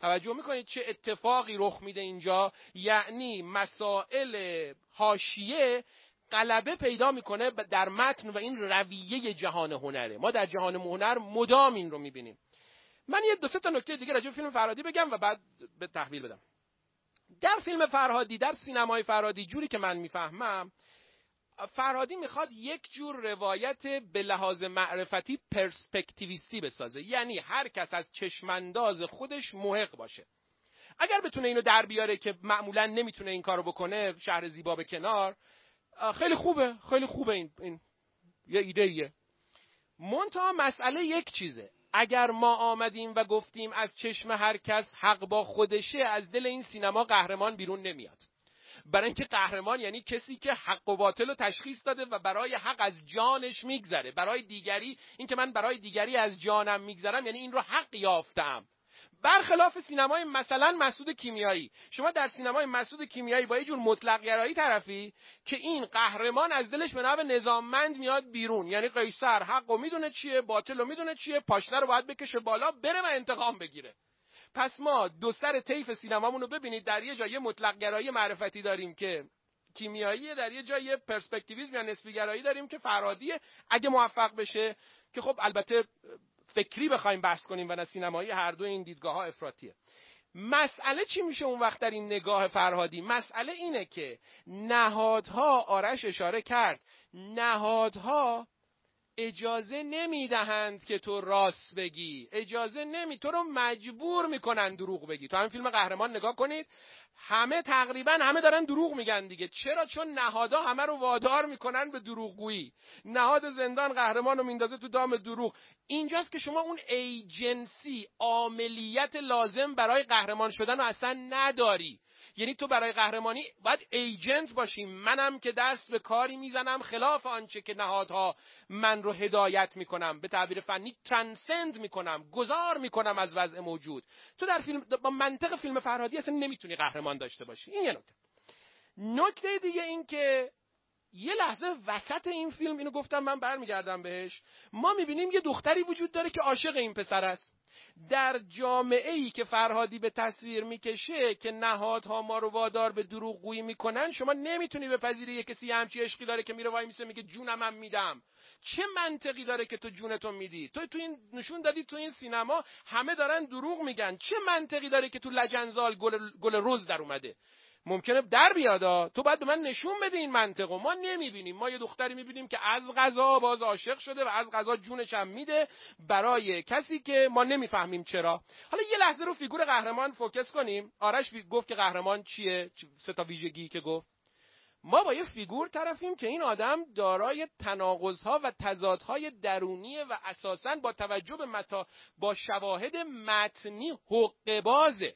توجه میکنید چه اتفاقی رخ میده اینجا؟ یعنی مسائل حاشیه غلبه پیدا میکنه در متن و این رویه جهان هنره. ما در جهان هنر مدام این رو میبینیم. من یه دو سه تا نکته دیگه راجع به فیلم فرهادی بگم و بعد به تحویل بدم. در فیلم فرهادی، در سینمای فرهادی، جوری که من میفهمم فرهادی میخواد یک جور روایت به لحاظ معرفتی پرسپکتیویستی بسازه، یعنی هر کس از چشمانداز خودش محق باشه. اگر بتونه اینو در بیاره که معمولا نمیتونه این کارو بکنه، شهر زیبا به کنار، خیلی خوبه، خیلی خوبه. این, این یه ایده‌ایه. منتها مسئله یک چیزه، اگر ما آمدیم و گفتیم از چشم هر کس حق با خودشه، از دل این سینما قهرمان بیرون نمیاد. برای اینکه قهرمان یعنی کسی که حق و باطل رو تشخیص داده و برای حق از جانش میگذره. برای دیگری، این که من برای دیگری از جانم میگذرم یعنی این رو حق یافتم. برخلاف سینمای مثلا مسعود کیمیایی، شما در سینمای مسعود کیمیایی با یه جور مطلق گرایی طرفی که این قهرمان از دلش به نوع نظاممند میاد بیرون، یعنی قیصر حقو میدونه چیه، باطلو میدونه چیه، پاشنه رو باید بکشه بالا بره و انتقام بگیره. پس ما دو سر طیف سینمامون رو ببینید، در یه جای مطلق گرایی معرفتی داریم که کیمیاییه، در یه جای پرسپکتیویسم یا نسبی گرایی داریم که فرهادیه اگه موفق بشه، که خب البته فکری بخوایم بحث کنیم و نه سینمایی، هر دو این دیدگاه ها افراطیه. مسئله چی میشه اون وقت در این نگاه فرهادی؟ مسئله اینه که نهادها، آرش اشاره کرد، نهادها اجازه نمیدهند که تو راست بگی، اجازه نمی، تو رو مجبور میکنن دروغ بگی. تو همین فیلم قهرمان نگاه کنید، همه تقریبا همه دارن دروغ میگن دیگه. چرا؟ چون نهادها همه رو وادار میکنن به دروغگویی. نهاد زندان قهرمان رو میندازه تو دام دروغ. اینجاست که شما اون ایجنسی، عاملیت لازم برای قهرمان شدن رو اصلا نداری. یعنی تو برای قهرمانی باید ایجنت باشی. منم که دست به کاری میزنم خلاف آنچه که نهادها من رو هدایت میکنم، به تعبیر فنی ترانسند میکنم، گذار میکنم از وضع موجود. تو در فیلم با منطق فیلم فرهادی اصلا نمیتونی قهرمان داشته باشی. این یه نکته. نکته دیگه این که یه لحظه وسط این فیلم، اینو گفتم من برمیگردم بهش، ما میبینیم یه دختری وجود داره که عاشق این پسر است. در جامعه‌ای که فرهادی به تصویر میکشه که نهادها ما رو وادار به دروغگویی میکنن، شما نمیتونی بپذیری یه کسی همچی عشقی داره که میره وای میسه میگه جونم هم میدم. چه منطقی داره که تو جونتو میدی؟ تو تو این نشون دادی تو این سینما همه دارن دروغ میگن. چه منطقی داره که تو لجنزال گل گل رز در اومده؟ ممکنه در بیادا. تو باید به من نشون بده این منطقو. ما نمیبینیم. ما یه دختری میبینیم که از قضا باز عاشق شده و از قضا جونش هم میده برای کسی که ما نمیفهمیم چرا. حالا یه لحظه رو فیگور قهرمان فوکس کنیم. آرش گفت که قهرمان چیه، سه تا ویژگی که گفت. ما با یه فیگور طرفیم که این آدم دارای تناقض‌ها و تضادهای درونیه و اساساً با توجه به متا با شواهد متنی حقه‌بازه.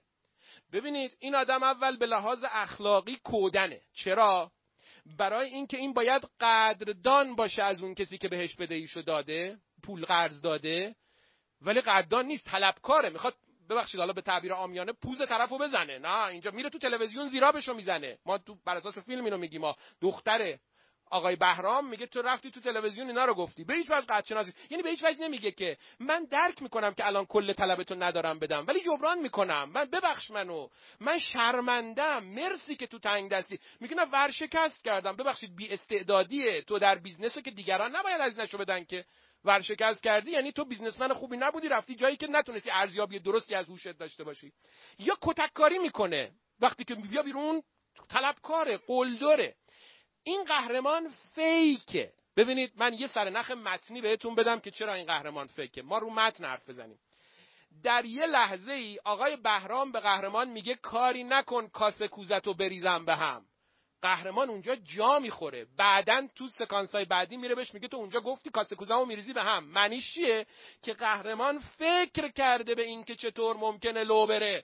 ببینید این آدم اول به لحاظ اخلاقی کودنه. چرا؟ برای اینکه این باید قدردان باشه از اون کسی که بهش بدهیشو داده، پول قرض داده، ولی قدردان نیست، طلبکاره. میخواد، ببخشید حالا به تعبیر عامیانه، پوز طرفو بزنه. نه، اینجا میره تو تلویزیون زیرابشو میزنه. ما تو بر اساس فیلم اینو میگیم. ما دختره آقای بهرام میگه تو رفتی تو تلویزیون اینا رو گفتی. به هیچ وجه قدرشناسی، یعنی به هیچ وجه نمیگه که من درک میکنم که الان کل طلبتو ندارم بدم، ولی جبران میکنم. من ببخش منو، من شرمندم، مرسی که تو تنگ دستی. میگه نه، ورشکست کردم. ببخشید، بی استعدادیه تو در بیزنسو که دیگران نباید از نشو بدن که ورشکست کردی. یعنی تو بیزنسمن خوبی نبودی، رفتی جایی که نتونستی ارزیابی درستی از هوشت داشته باشی. یا کتککاری میکنه وقتی که بیا بیرون طلبکاره، قلدره. این قهرمان فیکه. ببینید من یه سرنخ متنی بهتون بدم که چرا این قهرمان فیکه. ما رو متن حرف بزنیم. در یه لحظه ای آقای بهرام به قهرمان میگه کاری نکن کاسه کوزتو بریزم به هم. قهرمان اونجا جا میخوره. بعدن تو سکانسای بعدی میره بهش میگه تو اونجا گفتی کاسه کوزمو میریزی به هم. معنیش چیه؟ که قهرمان فکر کرده به این که چطور ممکنه لو بره.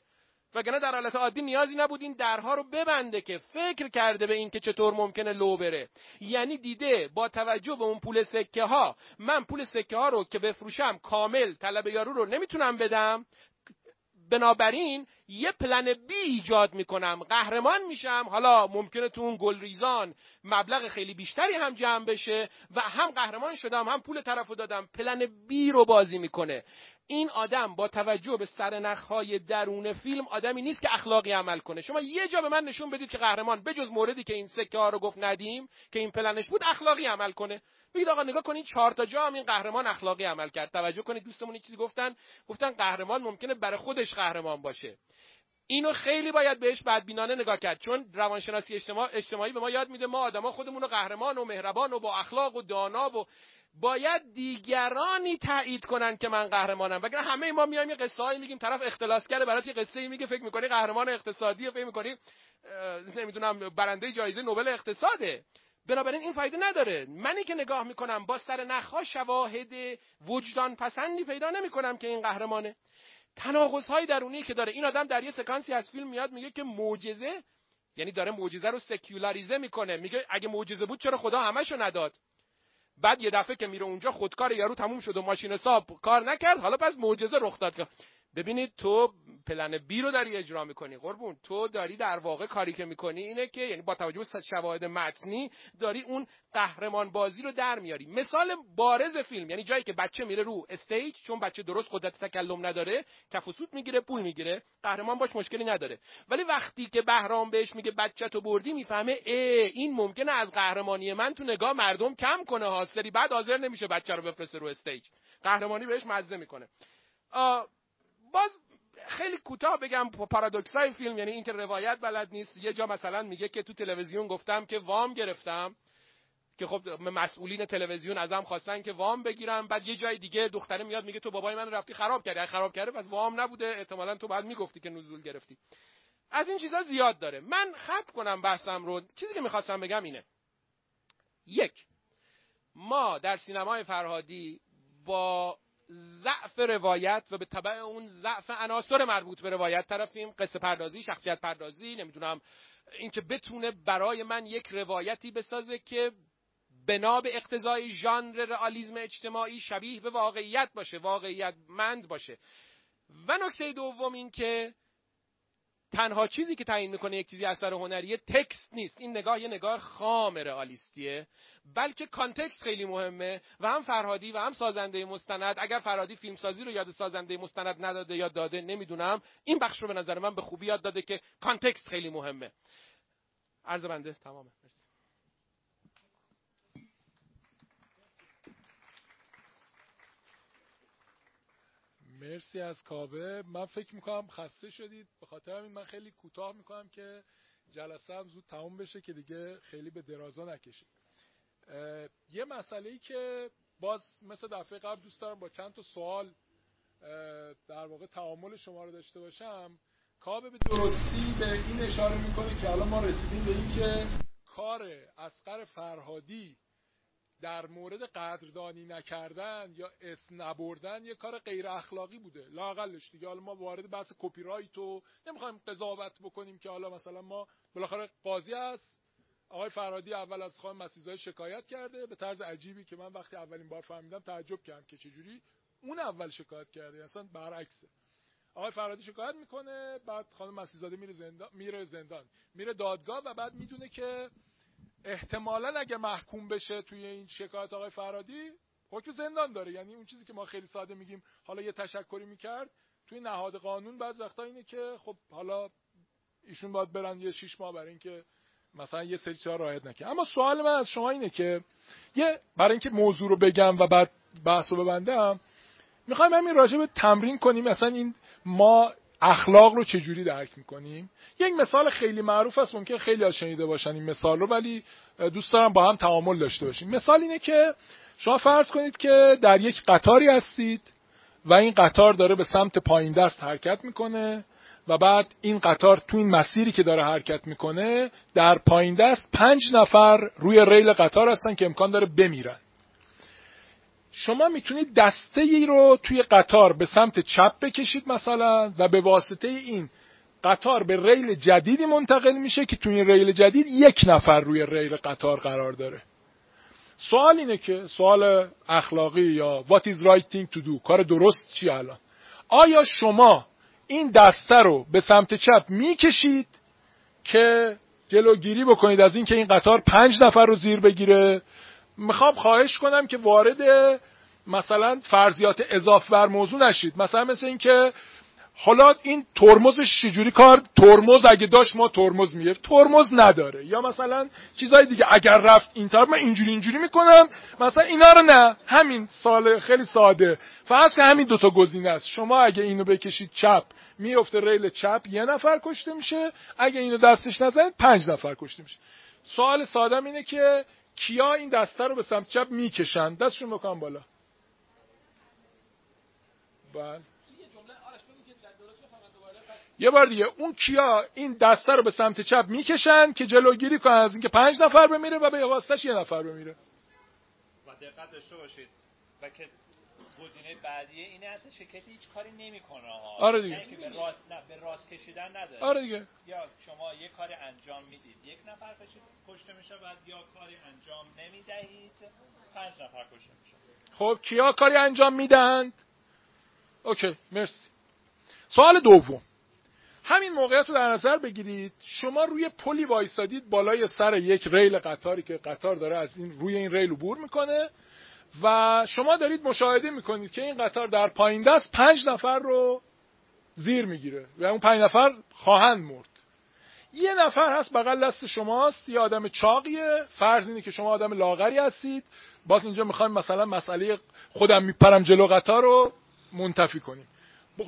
وگرنه در حالت عادی نیازی نبود این درها رو ببنده که. فکر کرده به این که چطور ممکنه لو بره. یعنی دیده با توجه به اون پول سکه ها، من پول سکه ها رو که بفروشم کامل طلب یارو رو نمیتونم بدم، بنابراین یه پلن بی ایجاد میکنم، قهرمان میشم. حالا ممکنه تو اون گلریزان مبلغ خیلی بیشتری هم جمع بشه و هم قهرمان شدم هم پول طرفو دادم. پلن بی رو بازی میکنه. این آدم با توجه به سرنخهای درون فیلم آدمی نیست که اخلاقی عمل کنه. شما یه جا به من نشون بدید که قهرمان بجز موردی که این سکه ها رو گفت ندیم که این پلنش بود اخلاقی عمل کنه. میگید آقا نگاه کنید چهار تا جا هم این قهرمان اخلاقی عمل کرد. توجه کنید دوستمون یه چیزی گفتن، گفتن قهرمان ممکنه برای خودش قهرمان باشه. اینو خیلی باید بهش بدبینانه نگاه کرد، چون روانشناسی اجتماع اجتماعی به ما یاد میده ما آدما خودمون رو قهرمان و مهربان و با اخلاق و دانا و باید دیگرانی تایید کنن که من قهرمانم. وگرنه همه ما میایم یه قصه هایی میگیم، طرف اختلاسگر برات یه قصه ای میگه، فکر میکنی قهرمان اقتصادیه، فکر میکنی نمیدونم برنده جایزه نوبل اقتصاده. بنابراین این فایده نداره. منی که نگاه میکنم با سر نخها شواهد وجدان پسندی پیدا نمیکنم که این قهرمانه. تناقض‌های درونی که داره. این آدم در یه سکانسی از فیلم میاد میگه که معجزه، یعنی داره معجزه رو سکولاریزه میکنه. میگه اگه معجزه بود چرا خدا همشو نداد؟ بعد یه دفعه که میره اونجا خودکار یارو تموم شد و ماشین حساب کار نکرد، حالا پس معجزه رخ داد. ببینید تو پلن بی رو داری اجرا میکنی قربون. تو داری در واقع کاری که میکنی اینه که، یعنی با توجه به شواهد متنی داری اون قهرمان بازی رو در میاری. مثال بارز فیلم، یعنی جایی که بچه میره رو استیج، چون بچه درست قدرت تکلم نداره، کف و سوت میگیره، پول میگیره، قهرمان باش مشکلی نداره. ولی وقتی که بهرام بهش میگه بچه تو بردی، میفهمه این ممکنه از قهرمانی من تو نگاه مردم کم کنه ها. سری بعد حاضر نمیشه بچه رو بفرسته رو استیج. قهرمانی بهش مزه میکنه. باز خیلی کوتاه بگم پارادوکسای فیلم، یعنی این که روایت بلد نیست. یه جا مثلا میگه که تو تلویزیون گفتم که وام گرفتم، که خب مسئولین تلویزیون ازم خواستن که وام بگیرم. بعد یه جای دیگه دختره میاد میگه تو بابای من رفتی خراب کردی. خراب کرده پس وام نبوده، احتمالاً تو بعد میگفتی که نزول گرفتی. از این چیزا زیاد داره. من خب کنم بحثم رو، چیزی که میخواستم بگم اینه: یک، ما در سینمای فرهادی با ضعف روایت و به تبع اون ضعف عناصر مربوط به روایت طرفیم. قصه پردازی، شخصیت پردازی، نمیدونم اینکه بتونه برای من یک روایتی بسازه که بنا به اقتضای ژانر رئالیسم اجتماعی شبیه به واقعیت باشه، واقعیت مند باشه. و نکته دوم این که تنها چیزی که تعیین میکنه یک چیزی اثر هنریه تکست نیست. این نگاه یه نگاه خام رئالیستیه، بلکه کانتکست خیلی مهمه. و هم فرهادی و هم سازنده مستند، اگر فرهادی فیلمسازی رو یاد سازنده مستند نداده یا داده نمیدونم، این بخش رو به نظر من به خوبی یاد داده که کانتکست خیلی مهمه. عرض بنده تمامه. مرسی از کاوه. من فکر میکنم خسته شدید، به خاطر همین من خیلی کوتاه میکنم که جلسه هم زود تموم بشه که دیگه خیلی به درازا نکشید. یه مسئله‌ای که باز مثل دفعه قبل دوست دارم با چند تا سوال در واقع تعامل شما رو داشته باشم. کاوه به درستی به این اشاره میکنه که الان ما رسیدیم به این که کار اصغر فرهادی در مورد قدردانی نکردن یا اسم نبردن یه کار غیر اخلاقی بوده، لااقلش دیگه. حالا ما وارد بحث کپی رایت و نمیخوایم قضاوت بکنیم که حالا مثلا ما بالاخره قاضی است. آقای فرهادی اول از خانم مسیحزاده شکایت کرده به طرز عجیبی که من وقتی اولین بار فهمیدم تعجب کردم که چجوری اون اول شکایت کرده، اصلا برعکسه. آقای فرهادی شکایت میکنه، بعد خانم مسیحزاده میره زندان، میره زندان میره دادگاه و بعد میدونه که احتمالاً اگه محکوم بشه توی این شکایت آقای فرهادی حکم زندان داره. یعنی اون چیزی که ما خیلی ساده میگیم حالا یه تشکری میکرد، توی نهاد قانون بعضی وقتا اینه که خب حالا ایشون باید برن یه شش ماه برای اینکه مثلا یه سری چیزا رعایت نکنه. اما سوال من از شما اینه که یه برای اینکه موضوع رو بگم و بعد بحثو ببندم، می‌خوایم همین راجع به تمرین کنیم مثلا این ما اخلاق رو چجوری درک میکنیم. یک مثال خیلی معروف است، ممکنه خیلی ها شنیده باشن این مثال رو، ولی دوست دارم با هم تعامل داشته باشیم. مثال اینه که شما فرض کنید که در یک قطاری هستید و این قطار داره به سمت پایین دست حرکت میکنه و بعد این قطار تو این مسیری که داره حرکت میکنه در پایین دست پنج نفر روی ریل قطار هستن که امکان داره بمیرن. شما میتونید دسته ای رو توی قطار به سمت چپ بکشید مثلا و به واسطه این قطار به ریل جدیدی منتقل میشه که توی این ریل جدید یک نفر روی ریل قطار قرار داره. سوال اینه که سوال اخلاقی یا what is right thing to do، کار درست چی الان؟ آیا شما این دسته رو به سمت چپ میکشید که جلوگیری بکنید از این که این قطار پنج نفر رو زیر بگیره؟ میخوام خواهش کنم که وارد مثلا فرضیات اضافه بر موضوع نشید، مثلا مثل این که حالا این ترمزش چجوری کار، ترمز اگه داشت ما ترمز میگرفت، ترمز نداره، یا مثلا چیزای دیگه اگر رفت این طرف من اینجوری اینجوری میکنم مثلا اینا رو، نه. همین سال خیلی ساده، فرض که همین دوتا گزینه است. شما اگه اینو بکشید چپ میفته ریل چپ، یه نفر کشته میشه، اگه اینو دستش نزنید پنج نفر کشته میشه. سوال ساده‌م اینه که کیا این دسته رو به سمت چپ میکشن؟ دستشون بکنم بالا. بله. یه بار دیگه، اون کیا این دسته رو به سمت چپ میکشن که جلوگیری کنن از اینکه پنج نفر بمیره و به واسطش یه نفر بمیره. و دقت داشته باشید و که گزینه بعدی این است شرکت هیچ کاری نمیکنه. آره دیگه. که به راست، نه به راست کشیدن نداره. آره دیگه. یا شما یه کاری انجام میدید یک نفر کشته میشه، بعد یا کاری انجام نمیدهید پنج نفر کشته میشه. خب کیا کاری انجام میدن؟ اوکی، مرسی. سوال دوم، همین موقعیت رو در نظر بگیرید. شما روی پلی وایسادید بالای سر یک ریل قطاری که قطار داره از این روی این ریل عبور میکنه و شما دارید مشاهده میکنید که این قطار در پایین دست پنج نفر رو زیر میگیره و اون پنج نفر خواهند مرد. یه نفر هست بغل دست شماست، یه آدم چاقیه، فرض اینه که شما آدم لاغری هستید. باز اینجا میخوایم مثلا مسئله خودم میپرم جلو قطار رو منتفی کنیم.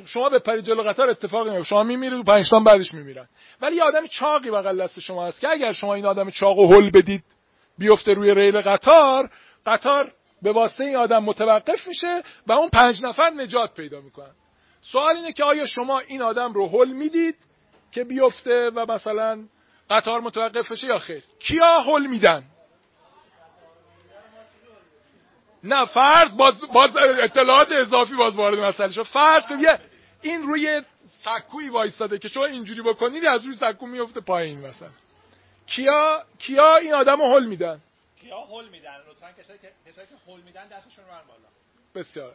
شما به پری جلو قطار اتفاقی میفته، شما میمیرید و پنج تام بعدش میمیرن. ولی یه آدم چاقی بغل دست شما هست که اگر شما این آدم چاقو هل بدید بیفته روی ریل قطار، قطار به واسطه این آدم متوقف میشه و اون پنج نفر نجات پیدا میکنن. سوال اینه که آیا شما این آدم رو هل میدید که بیفته و مثلا قطار متوقف بشه یا خیر؟ کیا هل میدن؟ نه فرض باز, باز اطلاعات اضافی باز وارد مسئله شد. فرض کنید این روی سکوی وایساده که شما اینجوری بکنید از روی سکو میفته پایین مثلا. کیا کیا این آدمو هل میدن؟ کیا هل میدن؟ لطفاً کسایی که کسایی که هل میدن دستشون رو برن بالا. بسیار.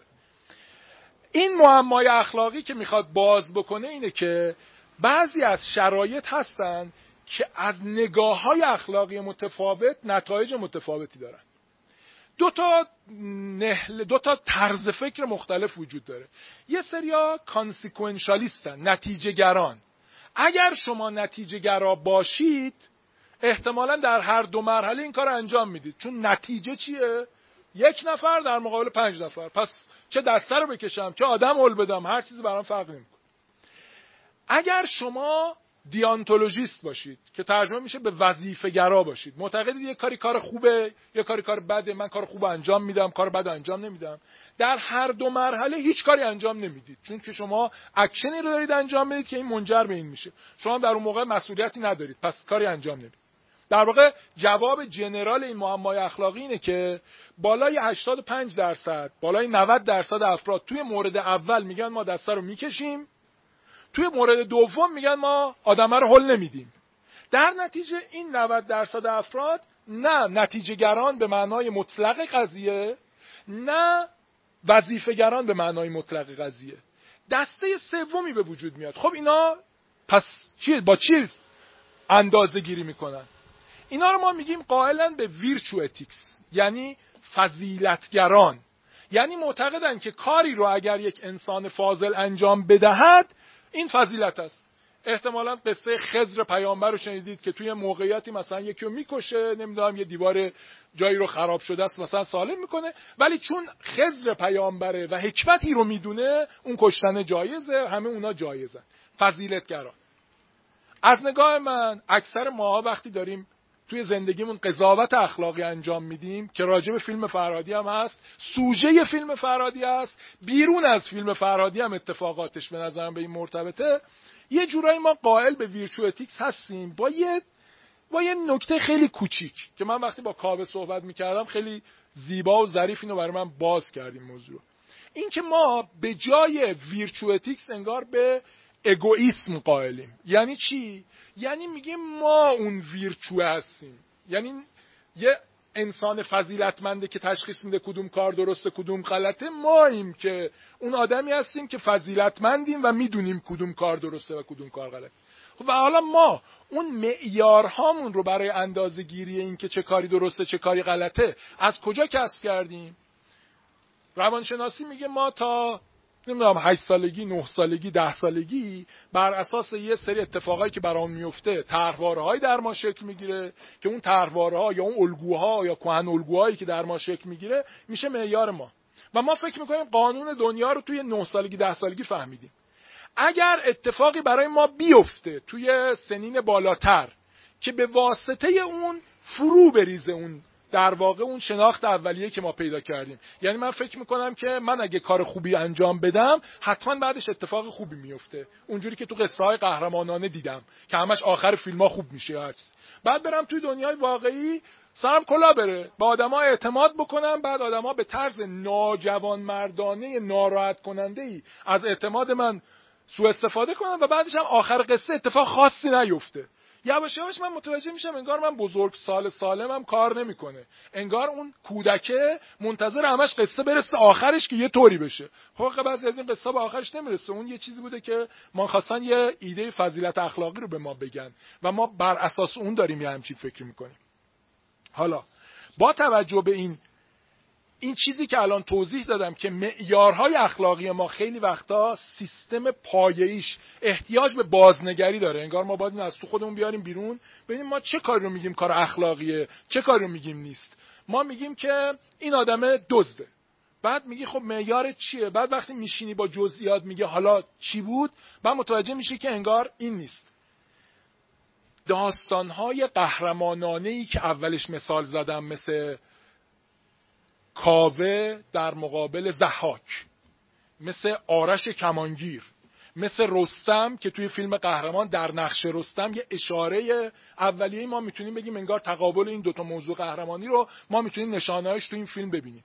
این معمای اخلاقی که میخواد باز بکنه اینه که بعضی از شرایط هستن که از نگاه‌های اخلاقی متفاوت نتایج متفاوتی دارن. دو تا نهل دو تا طرز فکر مختلف وجود داره. یه سریا کانسیکوئنشالیستن، نتیجه گران. اگر شما نتیجه گرا باشید احتمالاً در هر دو مرحله این کارو انجام میدید، چون نتیجه چیه؟ یک نفر در مقابل پنج نفر. پس چه دسته رو بکشم، چه آدم هل بدم، هر چیزی برام فرق نمیکنه. اگر شما دیانتولوژیست باشید که ترجمه میشه به وظیفه گرا باشید، معتقدید یه کاری کار خوبه، یه کاری کار بده، من کار خوب انجام میدم، کار بد انجام نمیدم، در هر دو مرحله هیچ کاری انجام نمیدید، چون که شما اکشنی رو دارید انجام میدید که این منجر به این میشه، شما در اون موقع مسئولیتی ندارید، پس کاری انجام نمیدید. در واقع جواب جنرال این معمای اخلاقی اینه که بالای هشتاد و پنج درصد، بالای نود درصد افراد توی مورد اول میگن ما دسته رو میکشیم، توی مورد دوم میگن ما آدمه رو هل نمیدیم. در نتیجه این نود درصد افراد نه نتیجه گران به معنای مطلق قضیه، نه وظیفه گران به معنای مطلق قضیه. دسته سومی به وجود میاد. خب اینا پس چی با چی اندازه گیری میکنن؟ اینا رو ما میگیم قائلن به ویرچو اتیکس، یعنی فضیلتگران. یعنی معتقدن که کاری رو اگر یک انسان فاضل انجام بدهد این فضیلت است. احتمالاً قصه خضر پیامبر رو شنیدید که توی موقعیتی مثلا یکی رو میکشه، نمیدونم یه دیوار جایی رو خراب شده است مثلا سالم میکنه، ولی چون خضر پیامبره و حکمتی رو میدونه اون کشتن جایزه، همه اونا جایزن. فضیلتگران. از نگاه من اکثر ماها وقتی داریم توی زندگیمون قضاوت اخلاقی انجام میدیم که راجع به فیلم فرهادی هم هست، سوژه فیلم فرهادی هست، بیرون از فیلم فرهادی هم اتفاقاتش به نظرم به این مرتبطه، یه جورایی ما قائل به ویرچو اتیکس هستیم با یه با یه نکته خیلی کوچیک که من وقتی با کاوه صحبت میکردم خیلی زیبا و ظریف اینو برای من باز کردیم موضوع. این که ما به جای ویرچو اتیکس انگار به اگوئیسم قائلیم. یعنی چی؟ یعنی میگیم ما اون ویرچو هستیم. یعنی یه انسان فضیلتمنده که تشخیص میده کدوم کار درسته کدوم غلطه، ماییم که اون آدمی هستیم که فضیلتمندیم و میدونیم کدوم کار درسته و کدوم کار غلطه. خب و حالا ما اون معیارهامون رو برای اندازه گیری این که چه کاری درسته چه کاری غلطه از کجا کسب کردیم؟ روانشناسی میگه ما تا نمیدونم هشت سالگی، نه سالگی، ده سالگی بر اساس یه سری اتفاقایی که برام میفته طرحواره‌هایی در ما شکل میگیره که اون طرحواره‌ها یا اون الگوها یا کهن الگوهایی که در ما شکل میگیره میشه معیار ما و ما فکر میکنیم قانون دنیا رو توی نه سالگی، ده سالگی فهمیدیم. اگر اتفاقی برای ما بیفته توی سنین بالاتر که به واسطه اون فرو بریزه اون در واقع اون شناخت اولیه که ما پیدا کردیم، یعنی من فکر میکنم که من اگه کار خوبی انجام بدم حتما بعدش اتفاق خوبی میفته، اونجوری که تو قصه های قهرمانانه دیدم که همش آخر فیلم ها خوب میشه، هر چیز. بعد برم توی دنیای واقعی سرم کلا بره، به آدما اعتماد بکنم، بعد آدما به طرز ناجوانمردانه ناراحت کننده ای از اعتماد من سوء استفاده کنن و بعدش هم آخر قصه اتفاق خاصی نیفته. یواش یواش من متوجه میشم انگار من بزرگ سال سالمم کار نمیکنه، انگار اون کودکه منتظر همش قصه برسه آخرش که یه طوری بشه. خب بعضی از این قصه به آخرش نمیرسه، اون یه چیزی بوده که ما خواستن یه ایده فضیلت اخلاقی رو به ما بگن و ما بر اساس اون داریم یه همچین فکری میکنیم. حالا با توجه به این این چیزی که الان توضیح دادم که معیارهای اخلاقی ما خیلی وقتا سیستم پایه‌ایش احتیاج به بازنگری داره، انگار ما باید از تو خودمون بیاریم بیرون ببینیم ما چه کاری رو میگیم کار اخلاقیه، چه کاری رو میگیم نیست. ما میگیم که این آدم دزده، بعد میگی خب معیار چیه؟ بعد وقتی میشینی با جزئیات میگه حالا چی بود؟ بعد متوجه میشی که انگار این نیست. داستان‌های قهرمانانه‌ای که اولش مثال زدم، مثل کاوه در مقابل ضحاک، مثل آرش کمانگیر، مثل رستم که توی فیلم قهرمان در نقش رستم یه اشاره اولیه‌ای ما میتونیم بگیم انگار تقابل این دوتا موضوع قهرمانی رو ما میتونیم نشانه‌هاش تو این فیلم ببینیم.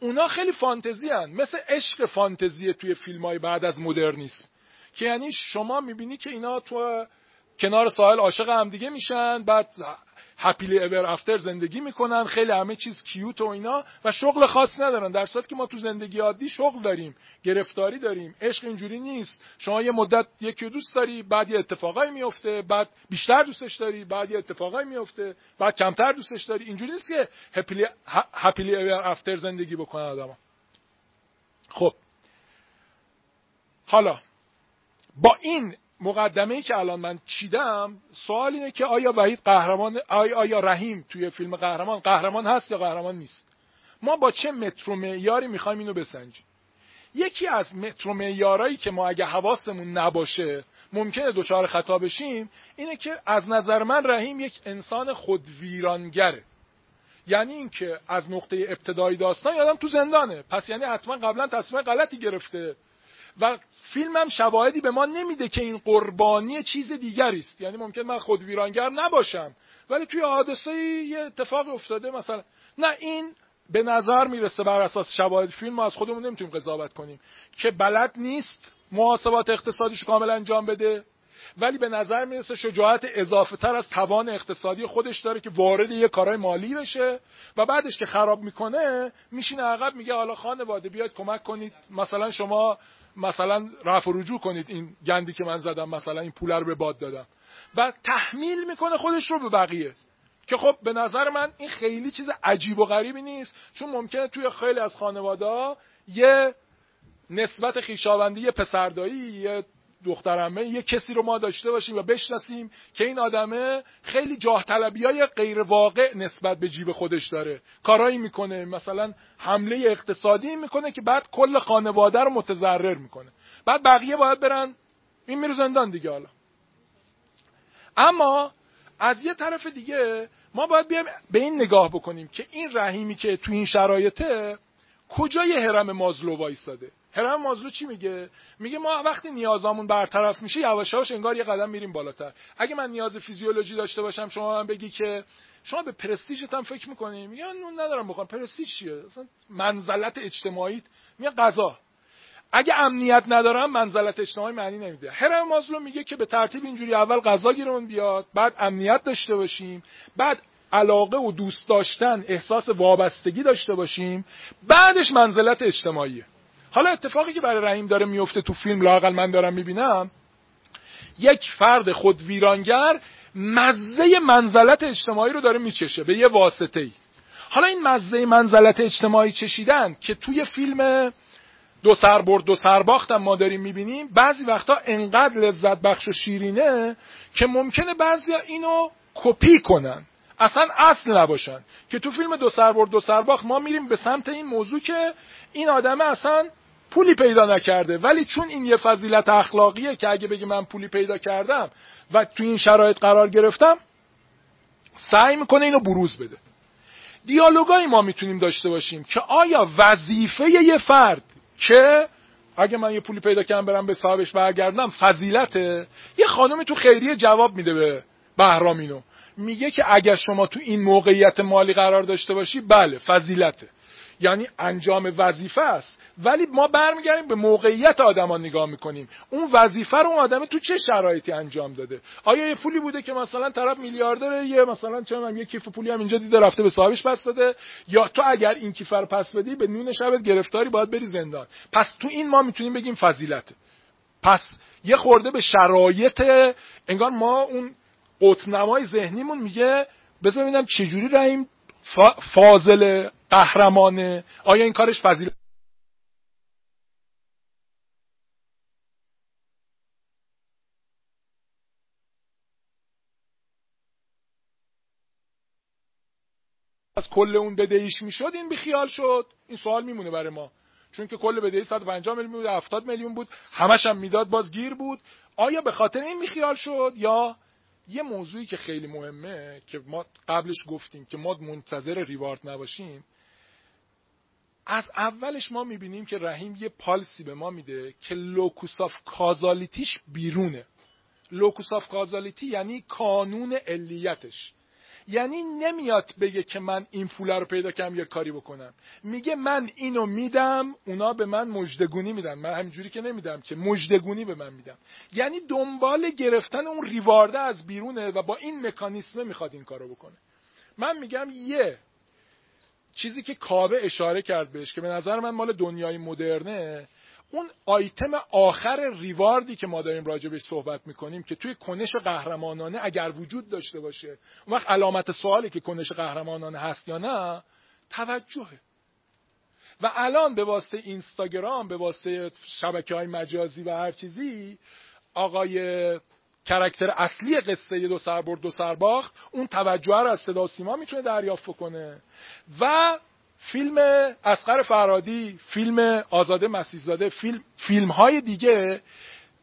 اونا خیلی فانتزی هن، مثل عشق فانتزی توی فیلم‌های بعد از مدرنیسم، که یعنی شما میبینی که اینا تو کنار ساحل عاشق هم دیگه میشن، بعد هپیلی ایور افتر زندگی میکنن، خیلی همه چیز کیوت و اینا و شغل خاص ندارن، در صورتی که ما تو زندگی عادی شغل داریم، گرفتاری داریم. عشق اینجوری نیست، شما یه مدت یکی دوست داری، بعد یه اتفاقایی میفته، بعد بیشتر دوستش داری، بعد یه اتفاقایی میفته، بعد کمتر دوستش داری. اینجوری نیست که هپیلی هپیلی ایور افتر زندگی بکنن آدما. خب حالا با این مقدمه‌ای که الان من چیدم، سوال اینه که آیا وحید قهرمان، آیا, آیا رحیم توی فیلم قهرمان قهرمان هست یا قهرمان نیست؟ ما با چه متر و معیاری می‌خوایم اینو بسنجیم؟ یکی از متر و معیارایی که ما اگه حواسمون نباشه ممکنه دچار خطا بشیم اینه که از نظر من رحیم یک انسان خود ویرانگره. یعنی اینکه از نقطه ابتدایی داستان یادم تو زندانه، پس یعنی حتما قبلا تصمیم غلطی گرفته و فیلمم شواهدی به ما نمیده که این قربانی چیز دیگری است. یعنی ممکن من خود ویرانگر نباشم ولی توی حادثه‌ای یه اتفاق افتاده مثلا، نه این به نظر میرسه بر اساس شواهد فیلم ما از خودمون نمیتونیم قضاوت کنیم که بلد نیست محاسبات اقتصادیش کاملا انجام بده، ولی به نظر میرسه شجاعت اضافه تر از توان اقتصادی خودش داره که وارد یه کارهای مالی بشه و بعدش که خراب میکنه میشینه عقب میگه حالا خانواده بیاید کمک کنید، مثلا شما مثلا رفع و رجوع کنید این گندی که من زدم، مثلا این پول رو به باد دادم و تحمیل میکنه خودش رو به بقیه، که خب به نظر من این خیلی چیز عجیب و غریبی نیست، چون ممکنه توی خیلی از خانواده‌ها یه نسبت خویشاوندی، یه پسردایی، یه دخترمه، یه کسی رو ما داشته باشیم و بشناسیم که این آدمه خیلی جاه طلبیای غیر واقع نسبت به جیب خودش داره، کارایی میکنه، مثلا حمله اقتصادی میکنه که بعد کل خانواده رو متضرر میکنه، بعد بقیه باید برن این میره زندان دیگه. حالا اما از یه طرف دیگه ما باید بیایم به این نگاه بکنیم که این رحیمی که تو این شرایطه کجای هرم مازلو وایساده. هرم مازلو چی میگه؟ میگه ما وقتی نیازامون برطرف میشه یواش یواش انگار یه قدم میریم بالاتر. اگه من نیاز فیزیولوژی داشته باشم شما من بگی که شما به پرستیژت هم فکر میکنی، میگه من ندارم بخوام. پرستیژ چیه؟ اصلا منزلت اجتماعیت. میگه غذا. اگه امنیت ندارم منزلت اجتماعی معنی نمیده. هرم مازلو میگه که به ترتیب اینجوری اول غذا گیرمون بیاد، بعد امنیت داشته باشیم، بعد علاقه و دوست داشتن، احساس وابستگی داشته باشیم، بعدش منزلت اجتماعیه. حالا اتفاقی که برای رحیم داره میفته تو فیلم، لااقل من دارم میبینم، یک فرد خود ویرانگر مزه منزلت اجتماعی رو داره میچشه به یه واسطه‌ای. حالا این مزه منزلت اجتماعی چشیدن که توی فیلم دو سربرد دو سرباختم ما داریم میبینیم، بعضی وقتا انقدر لذت بخش و شیرینه که ممکنه بعضیا اینو کپی کنن، اصلا اصل نباشن، که تو فیلم دو سربرد دو سرباخت ما میریم به سمت این موضوع که این آدمه اصلا پولی پیدا نکرده، ولی چون این یه فضیلت اخلاقیه که اگه بگی من پولی پیدا کردم و تو این شرایط قرار گرفتم، سعی میکنه اینو بروز بده. دیالوگایی ما میتونیم داشته باشیم که آیا وظیفه یه فرد که اگه من یه پولی پیدا کردم برم به صاحبش برگردم فضیلته. یه خانمی تو خیریه جواب میده به بهرام اینو، میگه که اگر شما تو این موقعیت مالی قرار داشته باشی بله فضیلته، یعنی انجام وظیفه است. ولی ما برمیگردیم به موقعیت آدم ها نگاه میکنیم، اون وظیفه رو اون آدم تو چه شرایطی انجام داده. آیا یه پولی بوده که مثلا طرف میلیاردره، یه مثلا چه می‌دونم یه کیف پولی هم اینجا دیده رفته به صاحبش پس داده، یا تو اگر این کیف رو پس بدی به نون شبت گرفتاری باید بری زندان. پس تو این ما میتونیم بگیم فضیلته. پس یه خورده به شرایط انگار ما اون قطب‌نمای ذهنیمون میگه بذار ببینم چه جوری رحیم فاضل قهرمانه، آیا این کارش فضیلت از کل اون بدهیش میشد این بیخیال شد؟ این سوال میمونه برای ما، چون که کل بدهی صد و پنجاه میلیون بود، هفتاد میلیون بود، همش هم میداد باز گیر بود. آیا به خاطر این بیخیال شد؟ یا یه موضوعی که خیلی مهمه که ما قبلش گفتیم که ما منتظر ریوارد نباشیم، از اولش ما میبینیم که رحیم یه پالسی به ما میده که لوکوس آف کازالیتیش بیرونه. لوکوس آف کازالیتی یعنی کانون علیتش، یعنی نمیاد بگه که من این فوله رو پیدا کنم یه کاری بکنم، میگه من اینو میدم اونا به من مجدگونی میدن، من همینجوری که نمیدم که مجدگونی به من میدم، یعنی دنبال گرفتن اون ریوارده از بیرونه و با این مکانیسمه میخواد این کارو بکنه. من میگم یه چیزی که کاوه اشاره کرد بهش که به نظر من مال دنیای مدرنه، اون آیتم آخر ریواردی که ما داریم راجبش صحبت میکنیم که توی کنش قهرمانانه اگر وجود داشته باشه، اون وقت علامت سوالی که کنش قهرمانانه هست یا نه توجهه. و الان به واسطه اینستاگرام، به واسطه شبکه‌های مجازی و هر چیزی، آقای کاراکتر اصلی قصه دو سربرد دو سرباخت اون توجه رو از صدا و سیما میتونه دریافت کنه. و فیلم اصغر فرهادی، فیلم آزاده مسیحزاده، فیلم فیلم‌های دیگه،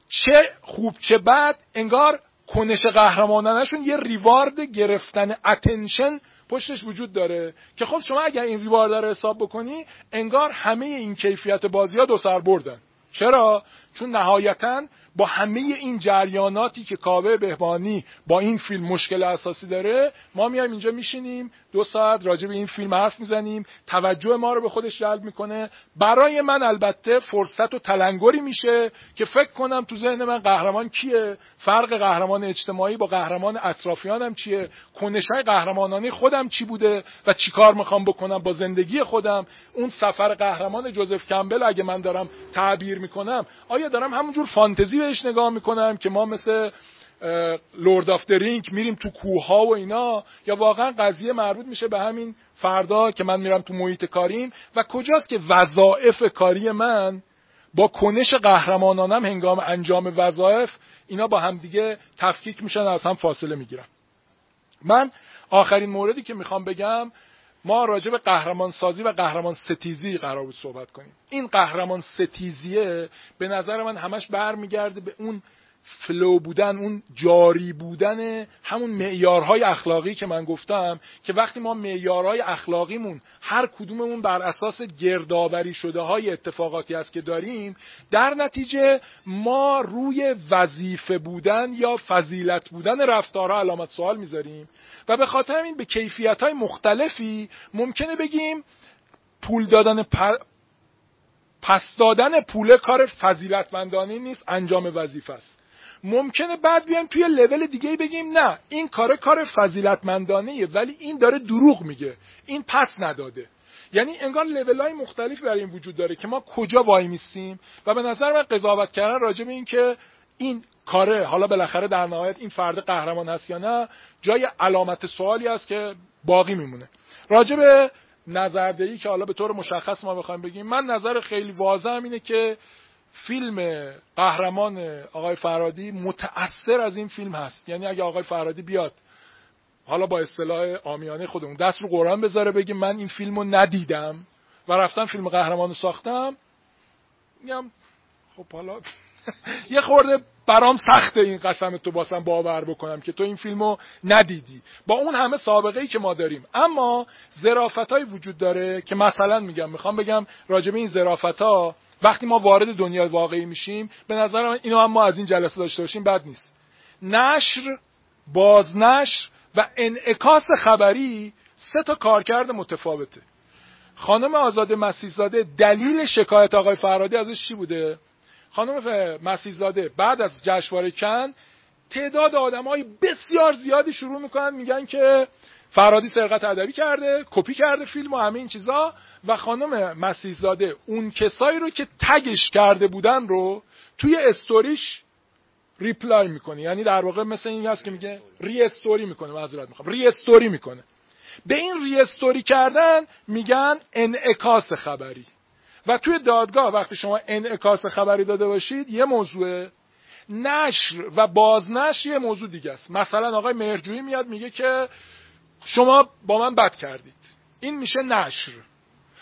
چه خوب چه بد، انگار کنش قهرمانانشون یه ریوارد گرفتن اتنشن پشتش وجود داره که خب شما اگر این ریوارد رو حساب بکنی انگار همه این کیفیت بازی‌ها دو سر بردن. چرا؟ چون نهایتاً با همه این جریاناتی که کاوه بهبهانی با این فیلم مشکل اساسی داره، ما میایم اینجا میشینیم دو ساعت راجع به این فیلم حرف میزنیم، توجه ما رو به خودش جلب میکنه. برای من البته فرصت و تلنگری میشه که فکر کنم تو ذهن من قهرمان کیه، فرق قهرمان اجتماعی با قهرمان اطرافیانم چیه، کنش‌های قهرمانانه خودم چی بوده و چیکار میخوام بکنم با زندگی خودم. اون سفر قهرمان جوزف کمبل اگه من دارم تعبیر میکنم، آیا دارم همونجور فانتزی بهش نگاه میکنم که ما مثل لورد آف درینک میریم تو کوها و اینا، یا واقعا قضیه مربوط میشه به همین فردا که من میرم تو محیط کاریم و کجاست که وظایف کاری من با کنش قهرمانانم هنگام انجام وظایف اینا با همدیگه تفکیک میشن، از هم فاصله میگیرن. من آخرین موردی که میخوام بگم، ما راجع به قهرمان سازی و قهرمان ستیزی قرار بود صحبت کنیم. این قهرمان ستیزیه به نظر من همش برمیگرده به اون فلو بودن، اون جاری بودن همون معیارهای اخلاقی که من گفتم، که وقتی ما معیارهای اخلاقیمون هر کدوممون بر اساس گردآوری شده های اتفاقاتی است که داریم، در نتیجه ما روی وظیفه بودن یا فضیلت بودن رفتارها علامت سوال میذاریم و به خاطر این به کیفیت‌های مختلفی ممکنه بگیم پول دادن پر... پس دادن پول کار فضیلتمندانه نیست، انجام وظیفه است. ممکنه بعد بیام توی لول دیگه بگیم نه این کار کار فضیلتمندانه ولی این داره دروغ میگه، این پس نداده. یعنی انگار لول‌های مختلفی برای این وجود داره که ما کجا وای میسیم. و به نظر من قضاوت کردن راجع به این که این کاره حالا بالاخره در نهایت این فرد قهرمان هست یا نه، جای علامت سوالی است که باقی میمونه. راجع به نظرده‌ای که حالا به طور مشخص ما بخوایم بگیم، من نظر خیلی واضحم اینه که فیلم قهرمان آقای فرهادی متأثر از این فیلم هست. یعنی اگه آقای فرهادی بیاد حالا با اصطلاح عامیانه خودمون دست رو قرآن بذاره بگه من این فیلمو ندیدم و رفتم فیلم قهرمانو ساختم، میگم خب حالا یه خورده برام سخته این قسم تو باسم باور بکنم که تو این فیلمو ندیدی با اون همه سابقه‌ای که ما داریم. اما ظرافتایی وجود داره که مثلا میگم میخوام بگم راجع به این ظرافت‌ها وقتی ما وارد دنیای واقعی میشیم، به نظر من اینو هم ما از این جلسه داشته باشیم بد نیست. نشر، بازنشر و انعکاس خبری سه تا کارکرد متفاوته. خانم آزاده مسیحزاده دلیل شکایت آقای فرهادی ازش چی بوده؟ خانم مسیحزاده بعد از جشنواره کن تعداد آدمای بسیار زیادی شروع میکنن میگن که فرهادی سرقت ادبی کرده، کپی کرده فیلم و همه این چیزا، و خانم مسیحزاده اون کسایی رو که تگش کرده بودن رو توی استوریش ریپلای میکنه. یعنی در واقع مثل این هست که میگه ری استوری میکنه، معذرت میخوام ری استوری میکنه. به این ری استوری کردن میگن انعکاس خبری. و توی دادگاه وقتی شما انعکاس خبری داده باشید یه موضوع، نشر و بازنشر یه موضوع دیگه است. مثلا آقای مهرجویی میاد میگه که شما با من بد کردید، این میشه نشر.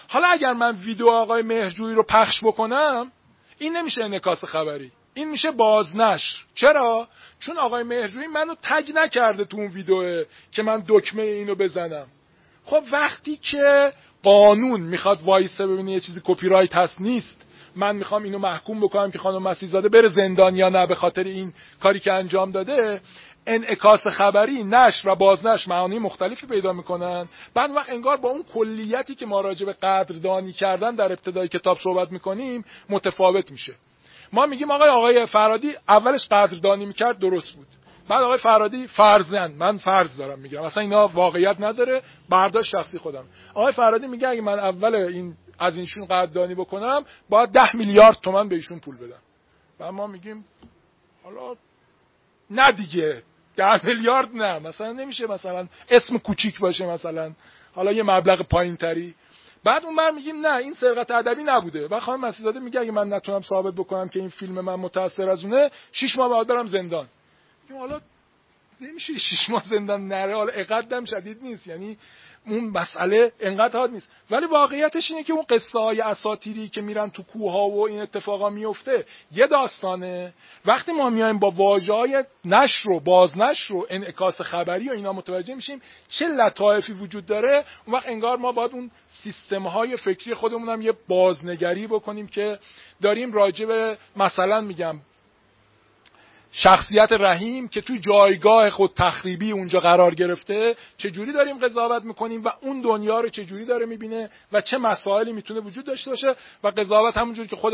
حالا اگر من ویدیو آقای مهرجویی رو پخش بکنم، این نمیشه انعکاس خبری، این میشه بازنشر. چرا؟ چون آقای مهرجویی منو تگ نکرده تو اون ویدیوه که من دکمه اینو بزنم. خب وقتی که قانون میخواد وایسه ببینه یه چیزی کپی رایت هست نیست، من میخوام اینو محکوم بکنم که خانم مسیحزاده بره زندان یا نه به خاطر این کاری که انجام داده، انعکاس خبری، نشر و بازنشر معانی مختلفی پیدا میکنن. بعد وقت انگار با اون کلیتی که ما راجع به قدردانی کردن در ابتدای کتاب صحبت میکنیم متفاوت میشه. ما میگیم آقای آقای فرهادی اولش قدردانی میکرد، درست بود. بعد آقای فرهادی فرضاً، من فرض دارم میگم، اصلا اینا واقعیت نداره، برداشت شخصی خودم. آقای فرهادی میگه اگه من اول این از اینشون قدردانی بکنم، باید ده میلیارد تومان به ایشون پول بدم. و ما میگیم حالا نه دیگه، ده میلیارد نه، مثلا نمیشه، مثلا اسم کوچیک باشه، مثلا حالا یه مبلغ پایینتری. بعد اون بر میگیم نه این سرقت ادبی نبوده و خانم مسیحزاده میگه اگه من نتونم ثابت بکنم که این فیلم من متأثر از اونه، شش ماه بعد برم زندان. میگم حالا نمیشه شش ماه زندان نره، حالا اقدام شدید نیست، یعنی اون مسئله انقدر حاد نیست. ولی واقعیتش اینه که اون قصه های اساطیری که میرن تو کوها و این اتفاقا میفته یه داستانه. وقتی ما میایم با واژه‌های نشر و بازنشر و انعکاس خبری و اینا متوجه میشیم چه لطایفی وجود داره، اون وقت انگار ما باید اون سیستم های فکری خودمون هم یه بازنگری بکنیم که داریم راجع به مثلا میگم شخصیت رحیم که توی جایگاه خود تخریبی اونجا قرار گرفته چجوری داریم قضاوت میکنیم و اون دنیا رو چجوری داره میبینه و چه مسائلی میتونه وجود داشته باشه. و قضاوت همونجور که خود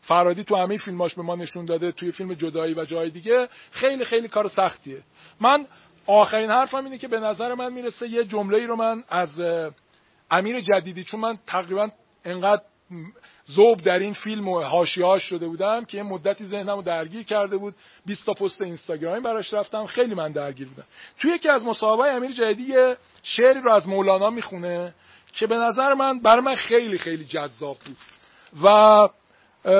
فرهادی تو همه فیلماش به ما نشون داده، توی فیلم جدایی و جای دیگه، خیلی خیلی کار سختیه. من آخرین حرفم اینه که به نظر من میرسه یه جمله‌ای رو من از امیر جدیدی، چون من تقریبا انقدر ذوب در این فیلم و حاشیه‌اش شده بودم که یه مدتی ذهنمو درگیر کرده بود، بیست تا پست اینستاگرامی براش رفتم، خیلی من درگیر بودم. توی یکی از مصاحبه‌های امیر جدیدی شعری رو از مولانا میخونه که به نظر من برای من خیلی خیلی جذاب بود و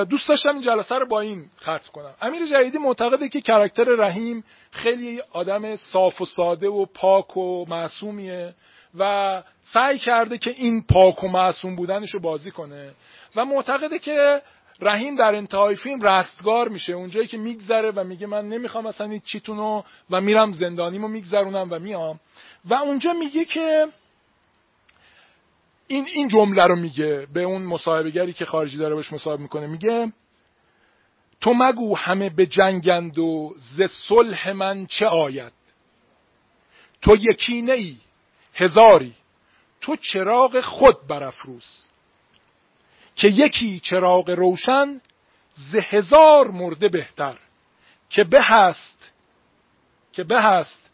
دوست داشتم این جلسه رو با این ختم کنم. امیر جدیدی معتقده که کاراکتر رحیم خیلی آدم صاف و ساده و پاک و معصومیه و سعی کرده که این پاک و معصوم بودنشو بازی کنه و معتقده که رحیم در انتهای فیلم رستگار میشه، اونجایی که میگذره و میگه من نمیخوام اصلا این چیتونو و میرم زندانیمو میگذرونم و میام. و اونجا میگه که این این جمله رو میگه به اون مصاحبه‌گری که خارجی داره باش مصاحبه میکنه، میگه تو مگو همه به جنگند و ز صلح من چه آید، تو یکینه ای هزاری، تو چراغ خود برافروز که یکی چراغ روشن ز هزار مرده بهتر، که به هست که به هست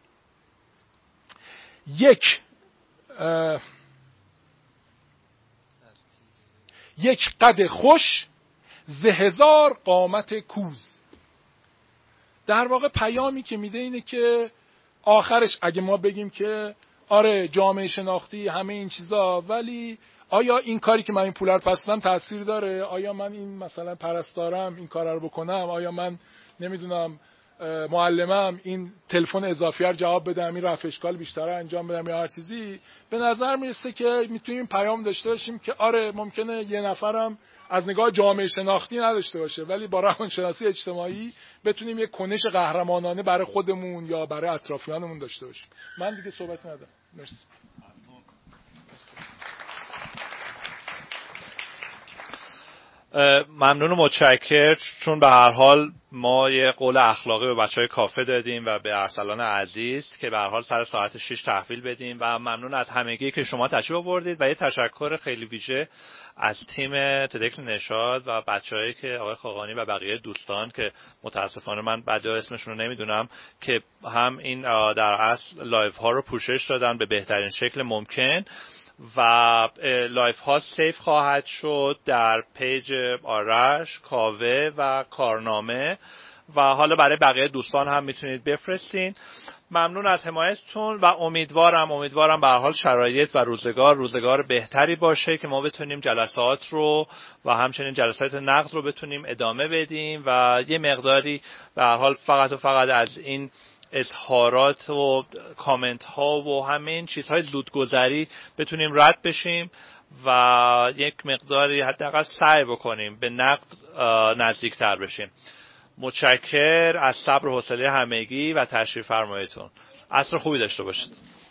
یک یک قد خوش ز هزار قامت کوز. در واقع پیامی که میده اینه که آخرش اگه ما بگیم که آره جامعه شناختی همه این چیزا، ولی آیا این کاری که من این پول رو پس بدم تأثیر داره؟ آیا من این مثلا پرستارم این کار رو بکنم؟ آیا من نمیدونم معلمم این تلفن اضافی رو جواب بدم، این رفع اشکال بیشتر انجام بدم، یا هر چیزی؟ به نظر میرسه که میتونیم پیام داشته باشیم که آره ممکنه یه نفرم از نگاه جامعه شناختی نداشته باشه، ولی با روانشناسی اجتماعی بتونیم یک کنش قهرمانانه برای خودمون یا برای اطرافیانمون داشته باشیم. من دیگه صحبت ندارم. مرسی. ممنون و متشکر. چون به هر حال ما یه قول اخلاقی به بچهای کافه دادیم و به ارسلان عزیز که به هر حال سر ساعت شش تحویل بدیم و ممنون از همگی که شما تشریف آوردید و یه تشکر خیلی ویژه از تیم تدکس نشاط و بچه‌هایی که آقای خاقانی و بقیه دوستان که متاسفانه من بعدا اسمشون رو نمیدونم که هم این در اصل لایو ها رو پوشش دادن به بهترین شکل ممکن و لایف ها سیف خواهد شد در پیج آرش، کاوه و کارنامه و حالا برای بقیه دوستان هم میتونید بفرستین. ممنون از حمایتتون و امیدوارم امیدوارم به هر حال شرایط و روزگار روزگار بهتری باشه که ما بتونیم جلسات رو و همچنین جلسات نقد رو بتونیم ادامه بدیم و یه مقداری به هر حال فقط و فقط از این اظهارات و کامنت ها و همه این چیزهای زودگذری بتونیم رد بشیم و یک مقداری حداقل سعی بکنیم به نقد نزدیکتر بشیم. متشکر از صبر و حوصله همگی و تشریف فرماییتون. عصر خوبی داشته باشید.